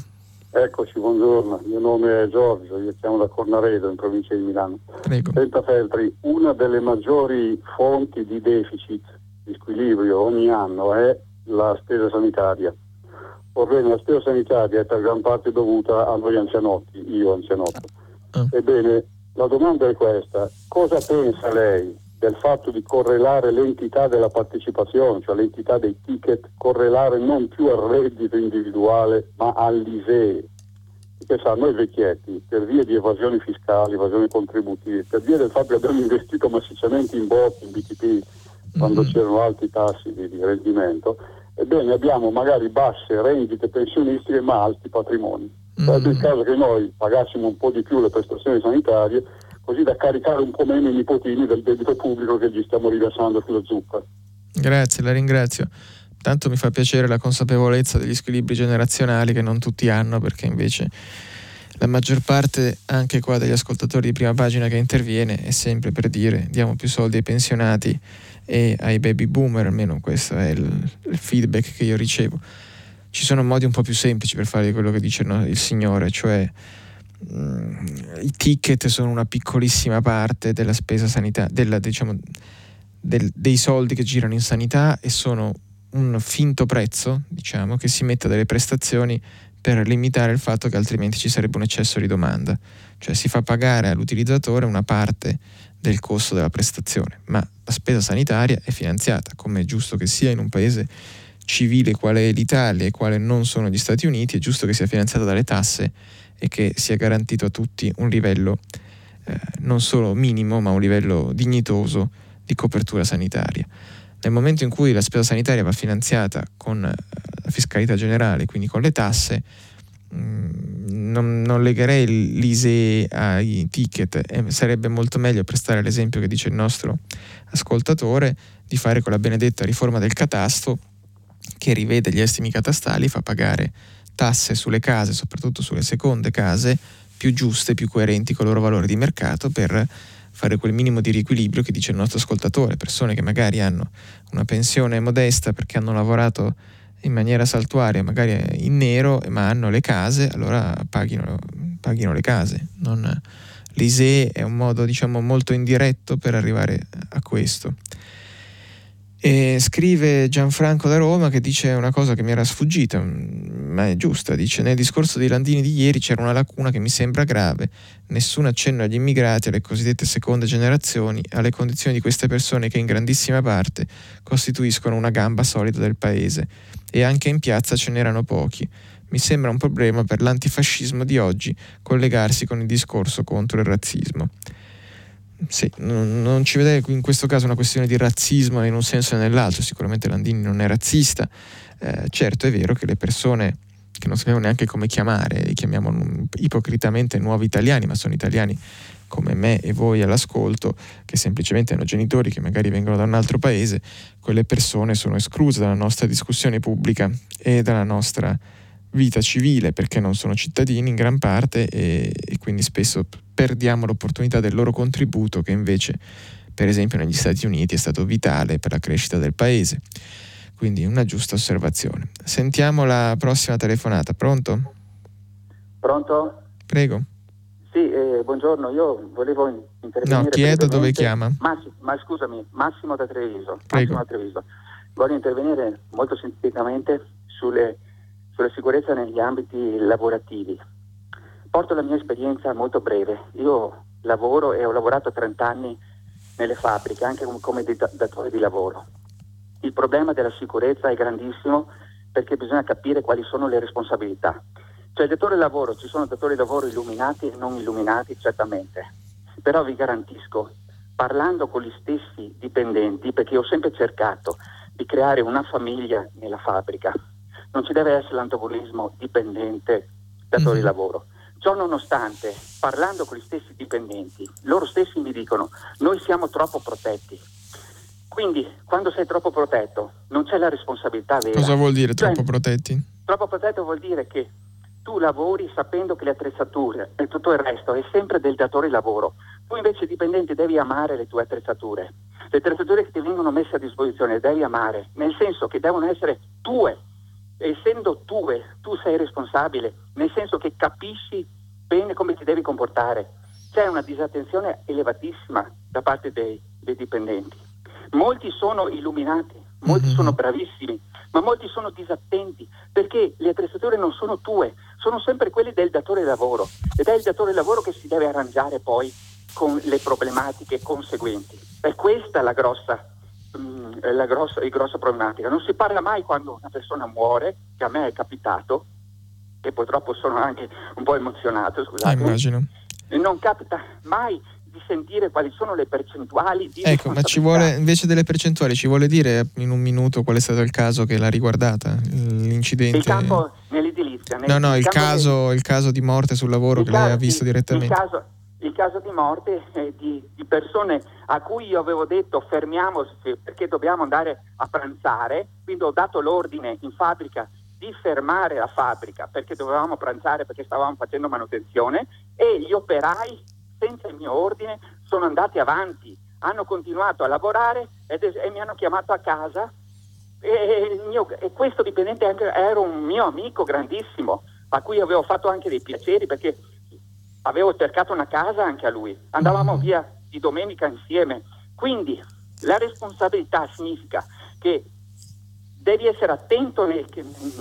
Eccoci, buongiorno, il mio nome è Giorgio, io chiamo da Cornaredo in provincia di Milano. Prego. Senta Feltri, una delle maggiori fonti di deficit, di squilibrio ogni anno è la spesa sanitaria. Orbene, la spesa sanitaria è per gran parte dovuta a noi anzianotti, io anzianotto. Ebbene, la domanda è questa: cosa pensa lei del fatto di correlare l'entità della partecipazione, cioè l'entità dei ticket, correlare non più al reddito individuale ma all'I S E E? Perché sa, noi vecchietti, per via di evasioni fiscali, evasioni contributive, per via del fatto che abbiamo investito massicciamente in B O T, in B T P, quando mm-hmm. c'erano alti tassi di, di rendimento, ebbene abbiamo magari basse rendite pensionistiche ma alti patrimoni. Sarebbe mm-hmm. il caso che noi pagassimo un po' di più le prestazioni sanitarie, così da caricare un po' meno i nipotini del debito pubblico che gli stiamo rilassando sulla zuppa. Grazie, la ringrazio. Tanto mi fa piacere la consapevolezza degli squilibri generazionali che non tutti hanno, perché invece la maggior parte anche qua degli ascoltatori di prima pagina che interviene è sempre per dire diamo più soldi ai pensionati e ai baby boomer, almeno questo è il, il feedback che io ricevo. Ci sono modi un po' più semplici per fare quello che dice no, il signore, cioè mh, i ticket sono una piccolissima parte della spesa sanità, della, diciamo, del, dei soldi che girano in sanità, e sono un finto prezzo, diciamo, che si mette delle prestazioni per limitare il fatto che altrimenti ci sarebbe un eccesso di domanda. Cioè si fa pagare all'utilizzatore una parte del costo della prestazione, ma la spesa sanitaria è finanziata, come è giusto che sia in un paese civile quale è l'Italia e quale non sono gli Stati Uniti, è giusto che sia finanziata dalle tasse e che sia garantito a tutti un livello eh, non solo minimo, ma un livello dignitoso di copertura sanitaria. Nel momento in cui la spesa sanitaria va finanziata con la fiscalità generale, quindi con le tasse, non, non legherei l'I S E E ai ticket, e sarebbe molto meglio prestare l'esempio che dice il nostro ascoltatore di fare con la benedetta riforma del catasto, che rivede gli estimi catastali, fa pagare tasse sulle case, soprattutto sulle seconde case, più giuste, più coerenti con il loro valore di mercato, per fare quel minimo di riequilibrio che dice il nostro ascoltatore. Persone che magari hanno una pensione modesta perché hanno lavorato in maniera saltuaria, magari in nero, ma hanno le case, allora paghino, paghino le case. Non... L'I S E E è un modo, diciamo, molto indiretto per arrivare a questo. E scrive Gianfranco da Roma, che dice una cosa che mi era sfuggita, ma è giusta. Dice: nel discorso di Landini di ieri c'era una lacuna che mi sembra grave, nessun accenno agli immigrati, alle cosiddette seconde generazioni, alle condizioni di queste persone che in grandissima parte costituiscono una gamba solida del paese, e anche in piazza ce n'erano pochi. Mi sembra un problema per l'antifascismo di oggi collegarsi con il discorso contro il razzismo. Sì, non ci vede in questo caso una questione di razzismo in un senso o nell'altro. Sicuramente Landini non è razzista, eh, certo è vero che le persone che non sappiamo neanche come chiamare, li chiamiamo ipocritamente nuovi italiani, ma sono italiani come me e voi all'ascolto, che semplicemente hanno genitori che magari vengono da un altro paese. Quelle persone sono escluse dalla nostra discussione pubblica e dalla nostra vita civile, perché non sono cittadini in gran parte, e, e quindi spesso perdiamo l'opportunità del loro contributo, che invece per esempio negli Stati Uniti è stato vitale per la crescita del paese. Quindi una giusta osservazione. Sentiamo la prossima telefonata. Pronto? Pronto? Prego. Sì, eh, buongiorno, io volevo intervenire. No, chi è, da dove chiama? Massi- ma scusami, Massimo da Treviso. Prego. Massimo da Treviso. Voglio intervenire molto sinteticamente sulle sulla sicurezza negli ambiti lavorativi. Porto la mia esperienza molto breve. Io lavoro e ho lavorato trenta anni nelle fabbriche, anche come datore di lavoro. Il problema della sicurezza è grandissimo, perché bisogna capire quali sono le responsabilità. Cioè, datore di lavoro, ci sono datori di lavoro illuminati e non illuminati, certamente. Però vi garantisco, parlando con gli stessi dipendenti, perché ho sempre cercato di creare una famiglia nella fabbrica, non ci deve essere l'antagonismo dipendente datore di lavoro. Ciò nonostante, parlando con gli stessi dipendenti, loro stessi mi dicono: noi siamo troppo protetti. Quindi, quando sei troppo protetto, non c'è la responsabilità vera. Cosa vuol dire troppo cioè, protetti? Troppo protetto vuol dire che tu lavori sapendo che le attrezzature e tutto il resto è sempre del datore di lavoro. Tu invece dipendente devi amare le tue attrezzature. Le attrezzature che ti vengono messe a disposizione devi amare, nel senso che devono essere tue. Essendo tue, tu sei responsabile, nel senso che capisci bene come ti devi comportare. C'è una disattenzione elevatissima da parte dei, dei dipendenti. Molti sono illuminati, molti mm-hmm. sono bravissimi, ma molti sono disattenti, perché le attrezzature non sono tue, sono sempre quelle del datore di lavoro, ed è il datore di lavoro che si deve arrangiare poi con le problematiche conseguenti. È questa la grossa La grossa, la grossa problematica. Non si parla mai quando una persona muore, che a me è capitato, e purtroppo sono anche un po' emozionato, scusate. Immagino. Non capita mai di sentire quali sono le percentuali di Ecco, ma ci vuole, invece delle percentuali, ci vuole dire in un minuto qual è stato il caso che l'ha riguardata, l'incidente? Il campo nell'edilizia. Nel, no, no, il, il, caso, del... il caso di morte sul lavoro il che lei ha visto il, direttamente. Il caso... il caso di morte eh, di, di persone a cui io avevo detto fermiamoci perché dobbiamo andare a pranzare, quindi ho dato l'ordine in fabbrica di fermare la fabbrica perché dovevamo pranzare, perché stavamo facendo manutenzione, e gli operai, senza il mio ordine, sono andati avanti, hanno continuato a lavorare ed es- e mi hanno chiamato a casa, e, il mio, e questo dipendente anche, era un mio amico grandissimo, a cui avevo fatto anche dei piaceri perché avevo cercato una casa anche a lui, andavamo via di domenica insieme. Quindi la responsabilità significa che devi essere attento nel,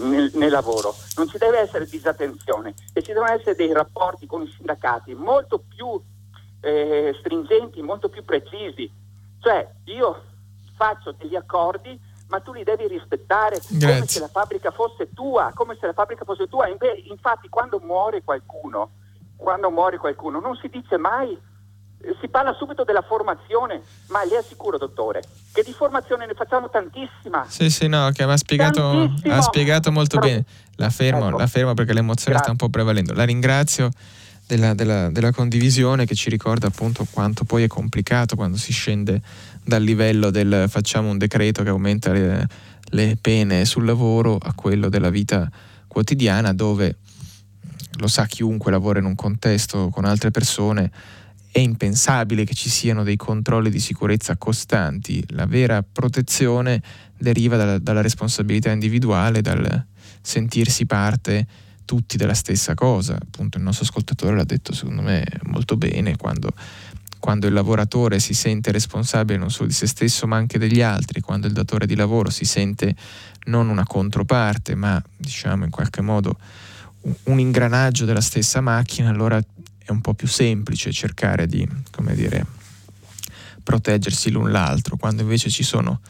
nel, nel lavoro, non ci deve essere disattenzione, e ci devono essere dei rapporti con i sindacati molto più eh, stringenti, molto più precisi. Cioè, io faccio degli accordi, ma tu li devi rispettare. Grazie. Come se la fabbrica fosse tua, come se la fabbrica fosse tua. Infatti, quando muore qualcuno, quando muore qualcuno, non si dice mai, si parla subito della formazione, ma le assicuro, dottore, che di formazione ne facciamo tantissima. Sì, sì, no, che mi ha spiegato, tantissimo. ha spiegato molto Però, bene. La fermo, ecco. la fermo perché l'emozione Grazie. Sta un po' prevalendo. La ringrazio della, della, della condivisione, che ci ricorda appunto quanto poi è complicato quando si scende dal livello del facciamo un decreto che aumenta le, le pene sul lavoro a quello della vita quotidiana, dove lo sa chiunque lavora in un contesto con altre persone, è impensabile che ci siano dei controlli di sicurezza costanti. La vera protezione deriva dalla, dalla responsabilità individuale, dal sentirsi parte tutti della stessa cosa. Appunto, il nostro ascoltatore l'ha detto secondo me molto bene, quando, quando il lavoratore si sente responsabile non solo di se stesso ma anche degli altri, quando il datore di lavoro si sente non una controparte ma, diciamo, in qualche modo un ingranaggio della stessa macchina, allora è un po' più semplice cercare di, come dire, proteggersi l'un l'altro. Quando invece ci sono,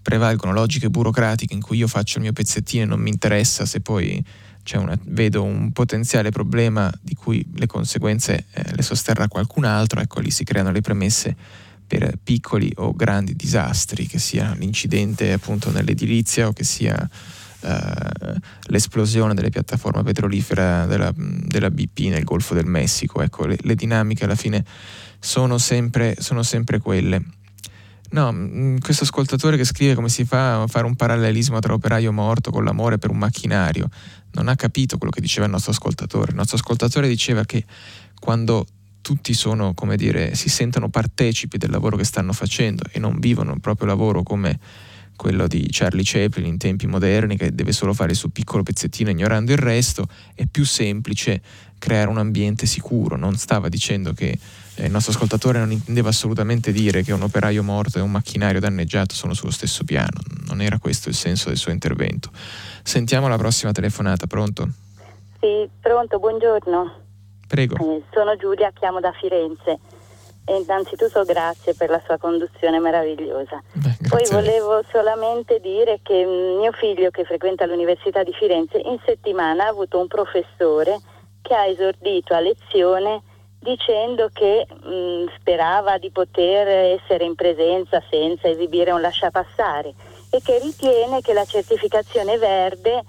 prevalgono logiche burocratiche in cui io faccio il mio pezzettino e non mi interessa se poi c'è una, vedo un potenziale problema di cui le conseguenze eh, le sosterrà qualcun altro, ecco lì si creano le premesse per piccoli o grandi disastri, che sia l'incidente appunto nell'edilizia o che sia Uh, l'esplosione delle piattaforme petrolifere della, della B P nel Golfo del Messico. Ecco, le, le dinamiche alla fine sono sempre, sono sempre quelle. No, mh, questo ascoltatore che scrive come si fa a fare un parallelismo tra operaio morto con l'amore per un macchinario non ha capito quello che diceva il nostro ascoltatore. Il nostro ascoltatore diceva che quando tutti sono, come dire, si sentono partecipi del lavoro che stanno facendo e non vivono il proprio lavoro come quello di Charlie Chaplin in tempi moderni, che deve solo fare il suo piccolo pezzettino ignorando il resto, è più semplice creare un ambiente sicuro. Non stava dicendo che eh, il nostro ascoltatore non intendeva assolutamente dire che un operaio morto e un macchinario danneggiato sono sullo stesso piano, non era questo il senso del suo intervento. Sentiamo la prossima telefonata. Pronto? Sì, pronto, buongiorno. Prego. Eh, sono Giulia, chiamo da Firenze. E innanzitutto grazie per la sua conduzione meravigliosa. Beh, poi volevo solamente dire che mio figlio, che frequenta l'Università di Firenze, in settimana ha avuto un professore che ha esordito a lezione dicendo che mh, sperava di poter essere in presenza senza esibire un lasciapassare, e che ritiene che la certificazione verde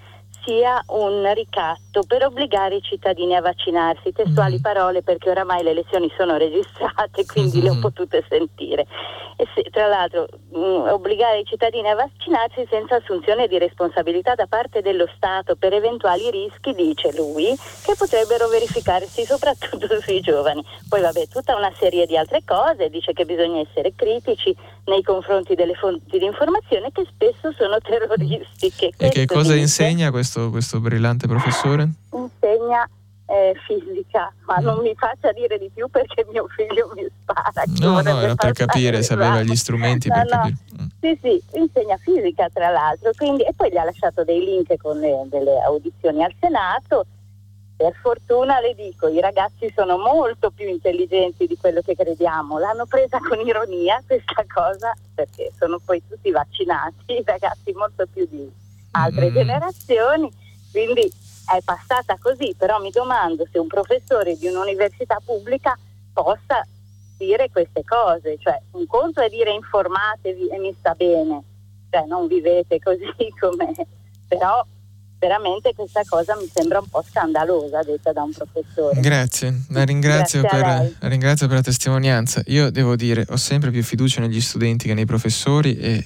sia un ricatto per obbligare i cittadini a vaccinarsi, testuali mm-hmm. parole, perché oramai le elezioni sono registrate, quindi mm-hmm. le ho potute sentire. E se, tra l'altro mh, obbligare i cittadini a vaccinarsi senza assunzione di responsabilità da parte dello Stato per eventuali rischi, dice lui, che potrebbero verificarsi soprattutto sui giovani. Poi vabbè, tutta una serie di altre cose, dice che bisogna essere critici nei confronti delle fonti di informazione che spesso sono terroristiche. E che cosa dice, insegna questo? Questo, questo brillante professore? Insegna eh, fisica, ma mm. non mi faccia dire di più perché mio figlio mi spara. No, no, era per capire, sapeva gli strumenti no, per no. capire. Mm. Sì, sì, insegna fisica tra l'altro, quindi, e poi gli ha lasciato dei link con le, delle audizioni al Senato. Per fortuna, le dico, i ragazzi sono molto più intelligenti di quello che crediamo, l'hanno presa con ironia questa cosa, perché sono poi tutti vaccinati, i ragazzi molto più di altre mm. generazioni, quindi è passata così. Però mi domando se un professore di un'università pubblica possa dire queste cose, cioè un conto è dire informatevi e mi sta bene, cioè non vivete così com'è, però veramente questa cosa mi sembra un po' scandalosa detta da un professore. Grazie, la ringrazio, Grazie per, la ringrazio per la testimonianza. Io devo dire, ho sempre più fiducia negli studenti che nei professori, e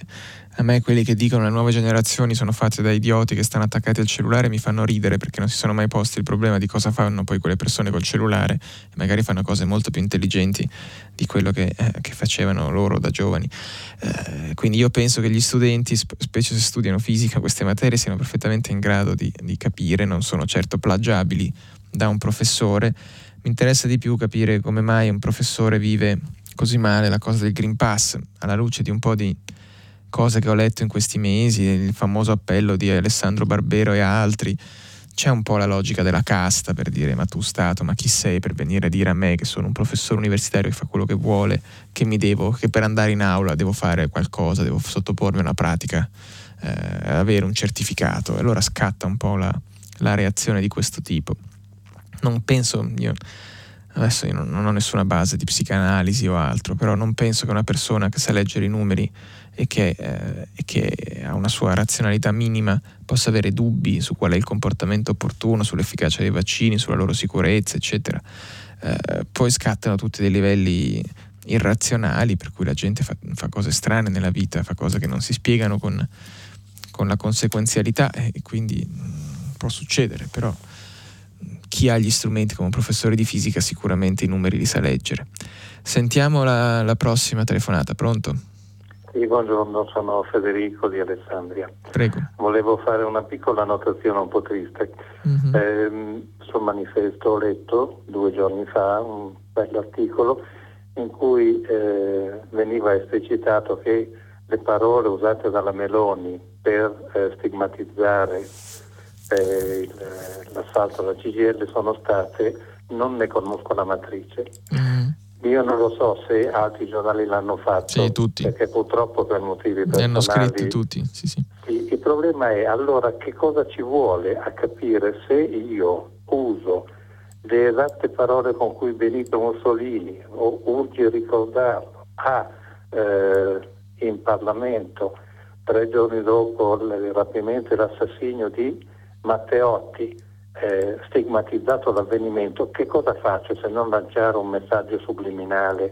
a me quelli che dicono le nuove generazioni sono fatte da idioti che stanno attaccati al cellulare mi fanno ridere, perché non si sono mai posti il problema di cosa fanno poi quelle persone col cellulare, e magari fanno cose molto più intelligenti di quello che, eh, che facevano loro da giovani. Eh, quindi io penso che gli studenti, specie se studiano fisica, queste materie siano perfettamente in grado di, di capire, non sono certo plagiabili da un professore. Mi interessa di più capire come mai un professore vive così male la cosa del Green Pass, alla luce di un po' di cose che ho letto in questi mesi, il famoso appello di Alessandro Barbero e altri. C'è un po' la logica della casta, per dire, ma tu Stato, ma chi sei per venire a dire a me che sono un professore universitario che fa quello che vuole, che mi devo, che per andare in aula devo fare qualcosa, devo sottopormi a una pratica, eh, avere un certificato. Allora scatta un po' la, la reazione di questo tipo. Non penso, io adesso io non, non ho nessuna base di psicanalisi o altro, però non penso che una persona che sa leggere i numeri e che, eh, e che ha una sua razionalità minima possa avere dubbi su qual è il comportamento opportuno, sull'efficacia dei vaccini, sulla loro sicurezza, eccetera. Eh, poi scattano tutti dei livelli irrazionali per cui la gente fa, fa cose strane nella vita, fa cose che non si spiegano con, con la conseguenzialità, e quindi mh, può succedere, però chi ha gli strumenti come un professore di fisica sicuramente i numeri li sa leggere. Sentiamo la, la prossima telefonata. Pronto? Sì, buongiorno, sono Federico di Alessandria. Prego. Volevo fare una piccola annotazione un po' triste. Mm-hmm. Eh, sul Manifesto ho letto due giorni fa un bell'articolo in cui eh, veniva esplicitato che le parole usate dalla Meloni per eh, stigmatizzare Eh, l'assalto alla C G I L sono state, non ne conosco la matrice. Mm. Io non lo so se altri giornali l'hanno fatto, sì, tutti, perché purtroppo per motivi personali hanno scritti tutti. Sì, sì. Il, il problema è allora che cosa ci vuole a capire se io uso le esatte parole con cui Benito Mussolini o urge ricordarlo a eh, in Parlamento tre giorni dopo il rapimento e l'assassinio di Matteotti, eh, stigmatizzato l'avvenimento. Che cosa faccio se non lanciare un messaggio subliminale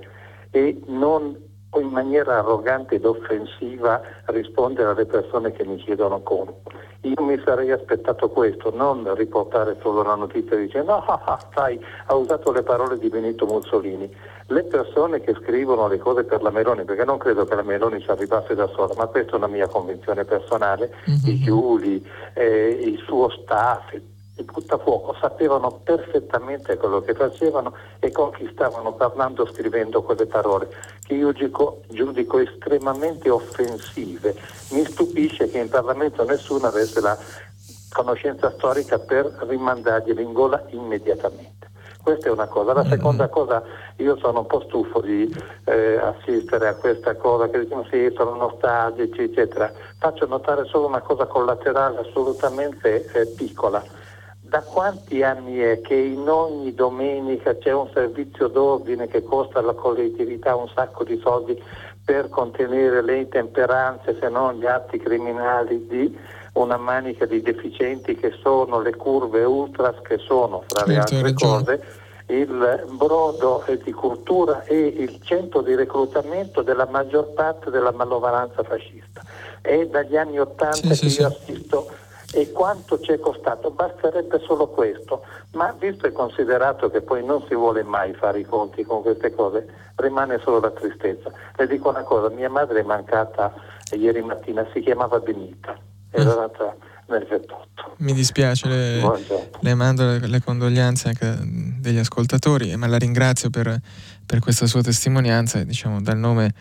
e non in maniera arrogante ed offensiva rispondere alle persone che mi chiedono come? Io mi sarei aspettato questo, non riportare solo la notizia dicendo no, ah, ah, sai, ha usato le parole di Benito Mussolini. Le persone che scrivono le cose per la Meloni, perché non credo che la Meloni ci arrivasse da sola, ma questa è una mia convinzione personale, mm-hmm. I Giuli, eh, il suo staff, il buttafuoco, sapevano perfettamente quello che facevano e con chi stavano parlando scrivendo quelle parole che io giudico, giudico estremamente offensive. Mi stupisce che in Parlamento nessuno avesse la conoscenza storica per rimandargliele in gola immediatamente. Questa è una cosa. La seconda cosa, io sono un po' stufo di eh, assistere a questa cosa che dicono sì, sono nostalgici, eccetera. Faccio notare solo una cosa collaterale assolutamente eh, piccola. Da quanti anni è che in ogni domenica c'è un servizio d'ordine che costa alla collettività un sacco di soldi per contenere le intemperanze, se non gli atti criminali di una manica di deficienti che sono le curve ultras, che sono, fra le altre cose, il brodo di cultura e il centro di reclutamento della maggior parte della manovalanza fascista. È dagli anni Ottanta sì, che sì, io sì. assisto. E quanto ci è costato? Basterebbe solo questo, ma visto e considerato che poi non si vuole mai fare i conti con queste cose, rimane solo la tristezza. Le dico una cosa, mia madre è mancata ieri mattina, si chiamava Benita, era mm. nata nel ventotto. Mi dispiace, le, le mando le, le condoglianze anche degli ascoltatori, ma la ringrazio per, per questa sua testimonianza, diciamo dal nome...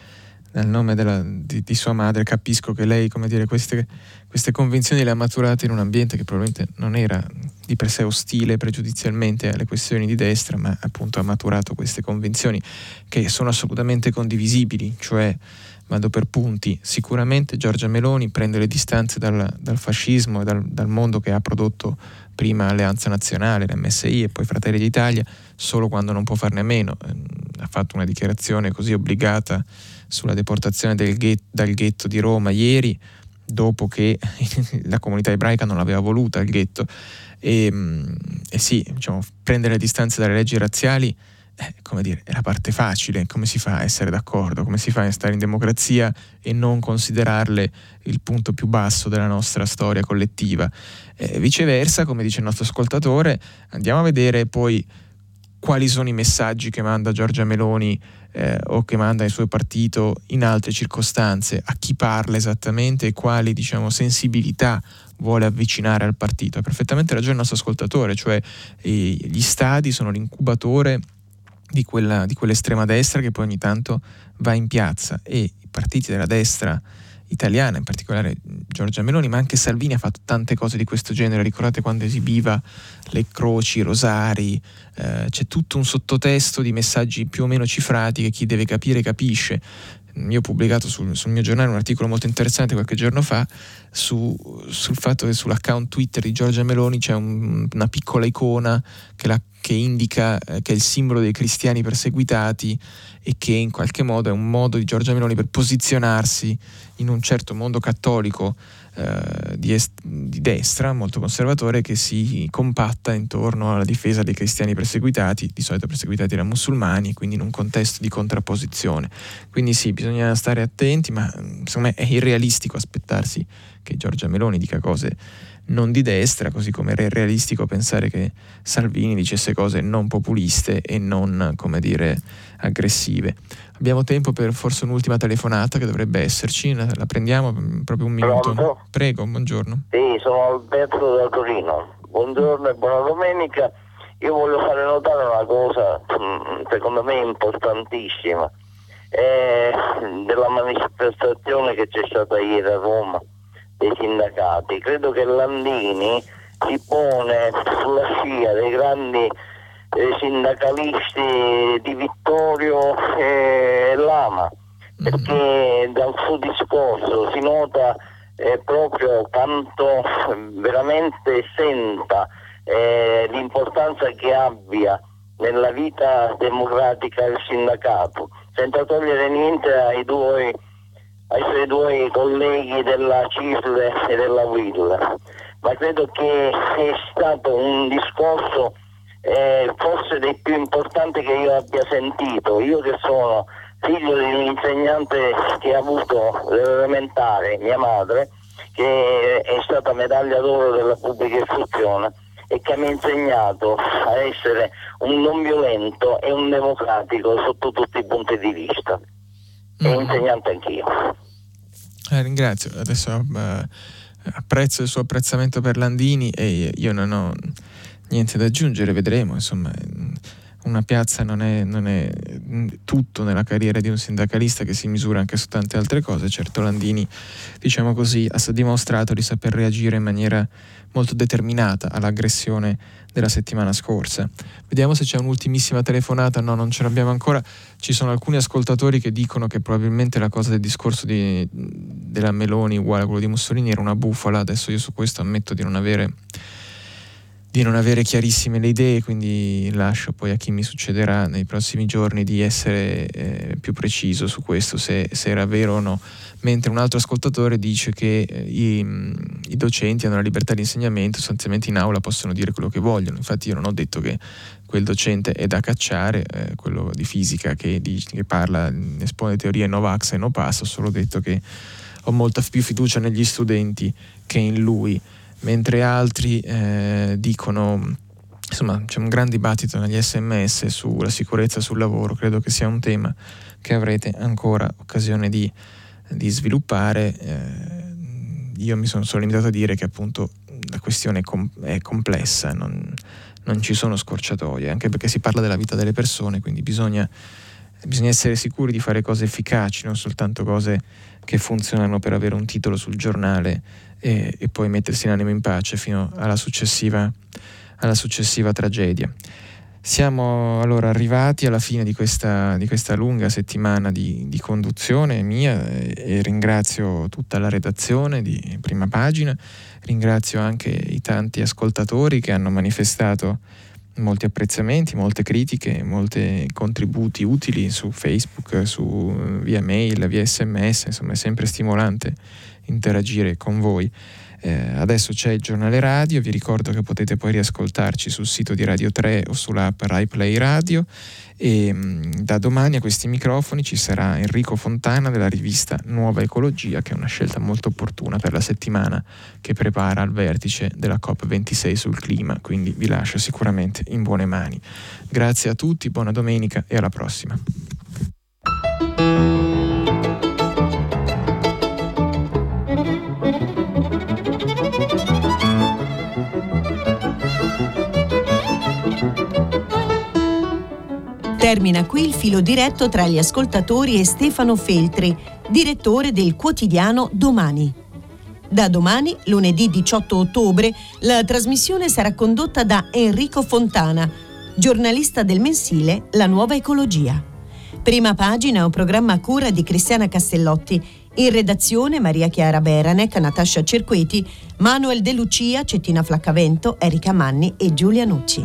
Nel nome della, di, di sua madre capisco che lei, come dire, queste, queste convinzioni le ha maturate in un ambiente che probabilmente non era di per sé ostile pregiudizialmente alle questioni di destra, ma appunto ha maturato queste convinzioni che sono assolutamente condivisibili. Cioè, vado per punti, sicuramente Giorgia Meloni prende le distanze dal, dal fascismo e dal, dal mondo che ha prodotto prima Alleanza Nazionale, l'M S I e poi Fratelli d'Italia, solo quando non può farne a meno. Ha fatto una dichiarazione così obbligata sulla deportazione del ghetto, dal ghetto di Roma ieri, dopo che la comunità ebraica non l'aveva voluta il ghetto. E, e sì, diciamo, prendere le distanze dalle leggi razziali eh, come dire, è la parte facile. Come si fa a essere d'accordo? Come si fa a stare in democrazia e non considerarle il punto più basso della nostra storia collettiva? Eh, viceversa, come dice il nostro ascoltatore, andiamo a vedere poi quali sono i messaggi che manda Giorgia Meloni eh, o che manda il suo partito in altre circostanze, a chi parla esattamente e quali, diciamo, sensibilità vuole avvicinare al partito. Ha perfettamente ragione il nostro ascoltatore, cioè eh, gli stadi sono l'incubatore di, quella, di quell'estrema destra che poi ogni tanto va in piazza, e i partiti della destra italiana, in particolare Giorgia Meloni, ma anche Salvini, ha fatto tante cose di questo genere. Ricordate quando esibiva le croci, i rosari? Eh, c'è tutto un sottotesto di messaggi più o meno cifrati che chi deve capire capisce. Io ho pubblicato sul, sul mio giornale un articolo molto interessante qualche giorno fa su, sul fatto che sull'account Twitter di Giorgia Meloni c'è un, una piccola icona che, la, che indica eh, che è il simbolo dei cristiani perseguitati, e che in qualche modo è un modo di Giorgia Meloni per posizionarsi in un certo mondo cattolico eh, di, est, di destra, molto conservatore, che si compatta intorno alla difesa dei cristiani perseguitati, di solito perseguitati da musulmani, quindi in un contesto di contrapposizione. Quindi sì, bisogna stare attenti, ma secondo me è irrealistico aspettarsi che Giorgia Meloni dica cose non di destra, così come è realistico pensare che Salvini dicesse cose non populiste e non, come dire, aggressive. Abbiamo tempo per forse un'ultima telefonata che dovrebbe esserci, la prendiamo proprio un minuto. Pronto? Prego, buongiorno. Sì, sono Alberto da Torino. Buongiorno e buona domenica. Io voglio fare notare una cosa, secondo me importantissima, è della manifestazione che c'è stata ieri a Roma dei sindacati. Credo che Landini si pone sulla scia dei grandi eh, sindacalisti di Vittorio e Lama, perché dal suo discorso si nota eh, proprio quanto veramente senta eh, l'importanza che abbia nella vita democratica il sindacato, senza togliere niente ai due ai suoi due colleghi della C I S L e della W I L, ma credo che sia stato un discorso eh, forse dei più importanti che io abbia sentito. Io, che sono figlio di un insegnante che ha avuto l'elementare, mia madre, che è stata medaglia d'oro della pubblica istruzione e che mi ha insegnato a essere un non violento e un democratico sotto tutti i punti di vista. È un insegnante anch'io. Eh, ringrazio, adesso eh, apprezzo il suo apprezzamento per Landini e io non ho niente da aggiungere, vedremo, insomma, una piazza non è, non è tutto nella carriera di un sindacalista, che si misura anche su tante altre cose. Certo, Landini, diciamo così, ha dimostrato di saper reagire in maniera molto determinata all'aggressione della settimana scorsa. Vediamo se c'è un'ultimissima telefonata. No, non ce l'abbiamo ancora. Ci sono alcuni ascoltatori che dicono che probabilmente la cosa del discorso di, della Meloni uguale a quello di Mussolini era una bufala. Adesso io su questo ammetto di non avere di non avere chiarissime le idee, quindi lascio poi a chi mi succederà nei prossimi giorni di essere eh, più preciso su questo, se, se era vero o no. Mentre un altro ascoltatore dice che eh, i, i docenti hanno la libertà di insegnamento, sostanzialmente in aula possono dire quello che vogliono. Infatti io non ho detto che quel docente è da cacciare, eh, quello di fisica che, di, che parla, espone teorie no vax e no pass, ho solo detto che ho molta più fiducia negli studenti che in lui. Mentre altri eh, dicono, insomma, c'è un gran dibattito negli sms sulla sicurezza sul lavoro. Credo che sia un tema che avrete ancora occasione di, di sviluppare. Eh, io mi sono solo limitato a dire che appunto la questione è, com- è complessa, non, non ci sono scorciatoie, anche perché si parla della vita delle persone, quindi bisogna, bisogna essere sicuri di fare cose efficaci, non soltanto cose che funzionano per avere un titolo sul giornale e, e poi mettersi l'animo in pace fino alla successiva, alla successiva tragedia. Siamo allora arrivati alla fine di questa, di questa lunga settimana di, di conduzione mia, e ringrazio tutta la redazione di Prima Pagina, ringrazio anche i tanti ascoltatori che hanno manifestato molti apprezzamenti, molte critiche, molti contributi utili su Facebook, su via mail, via sms. Insomma, è sempre stimolante interagire con voi. Eh, adesso c'è il giornale radio, vi ricordo che potete poi riascoltarci sul sito di Radio tre o sull'app RAI Play Radio, e mh, da domani a questi microfoni ci sarà Enrico Fontana della rivista Nuova Ecologia, che è una scelta molto opportuna per la settimana che prepara il vertice della COP ventisei sul clima, quindi vi lascio sicuramente in buone mani. Grazie a tutti, buona domenica e alla prossima. Termina qui il filo diretto tra gli ascoltatori e Stefano Feltri, direttore del quotidiano Domani. Da domani, lunedì diciotto ottobre, la trasmissione sarà condotta da Enrico Fontana, giornalista del mensile La Nuova Ecologia. Prima pagina, un programma a cura di Cristiana Castellotti. In redazione Maria Chiara Beranec, Natascia Cerqueti, Manuel De Lucia, Cettina Flaccavento, Erika Manni e Giulia Nucci.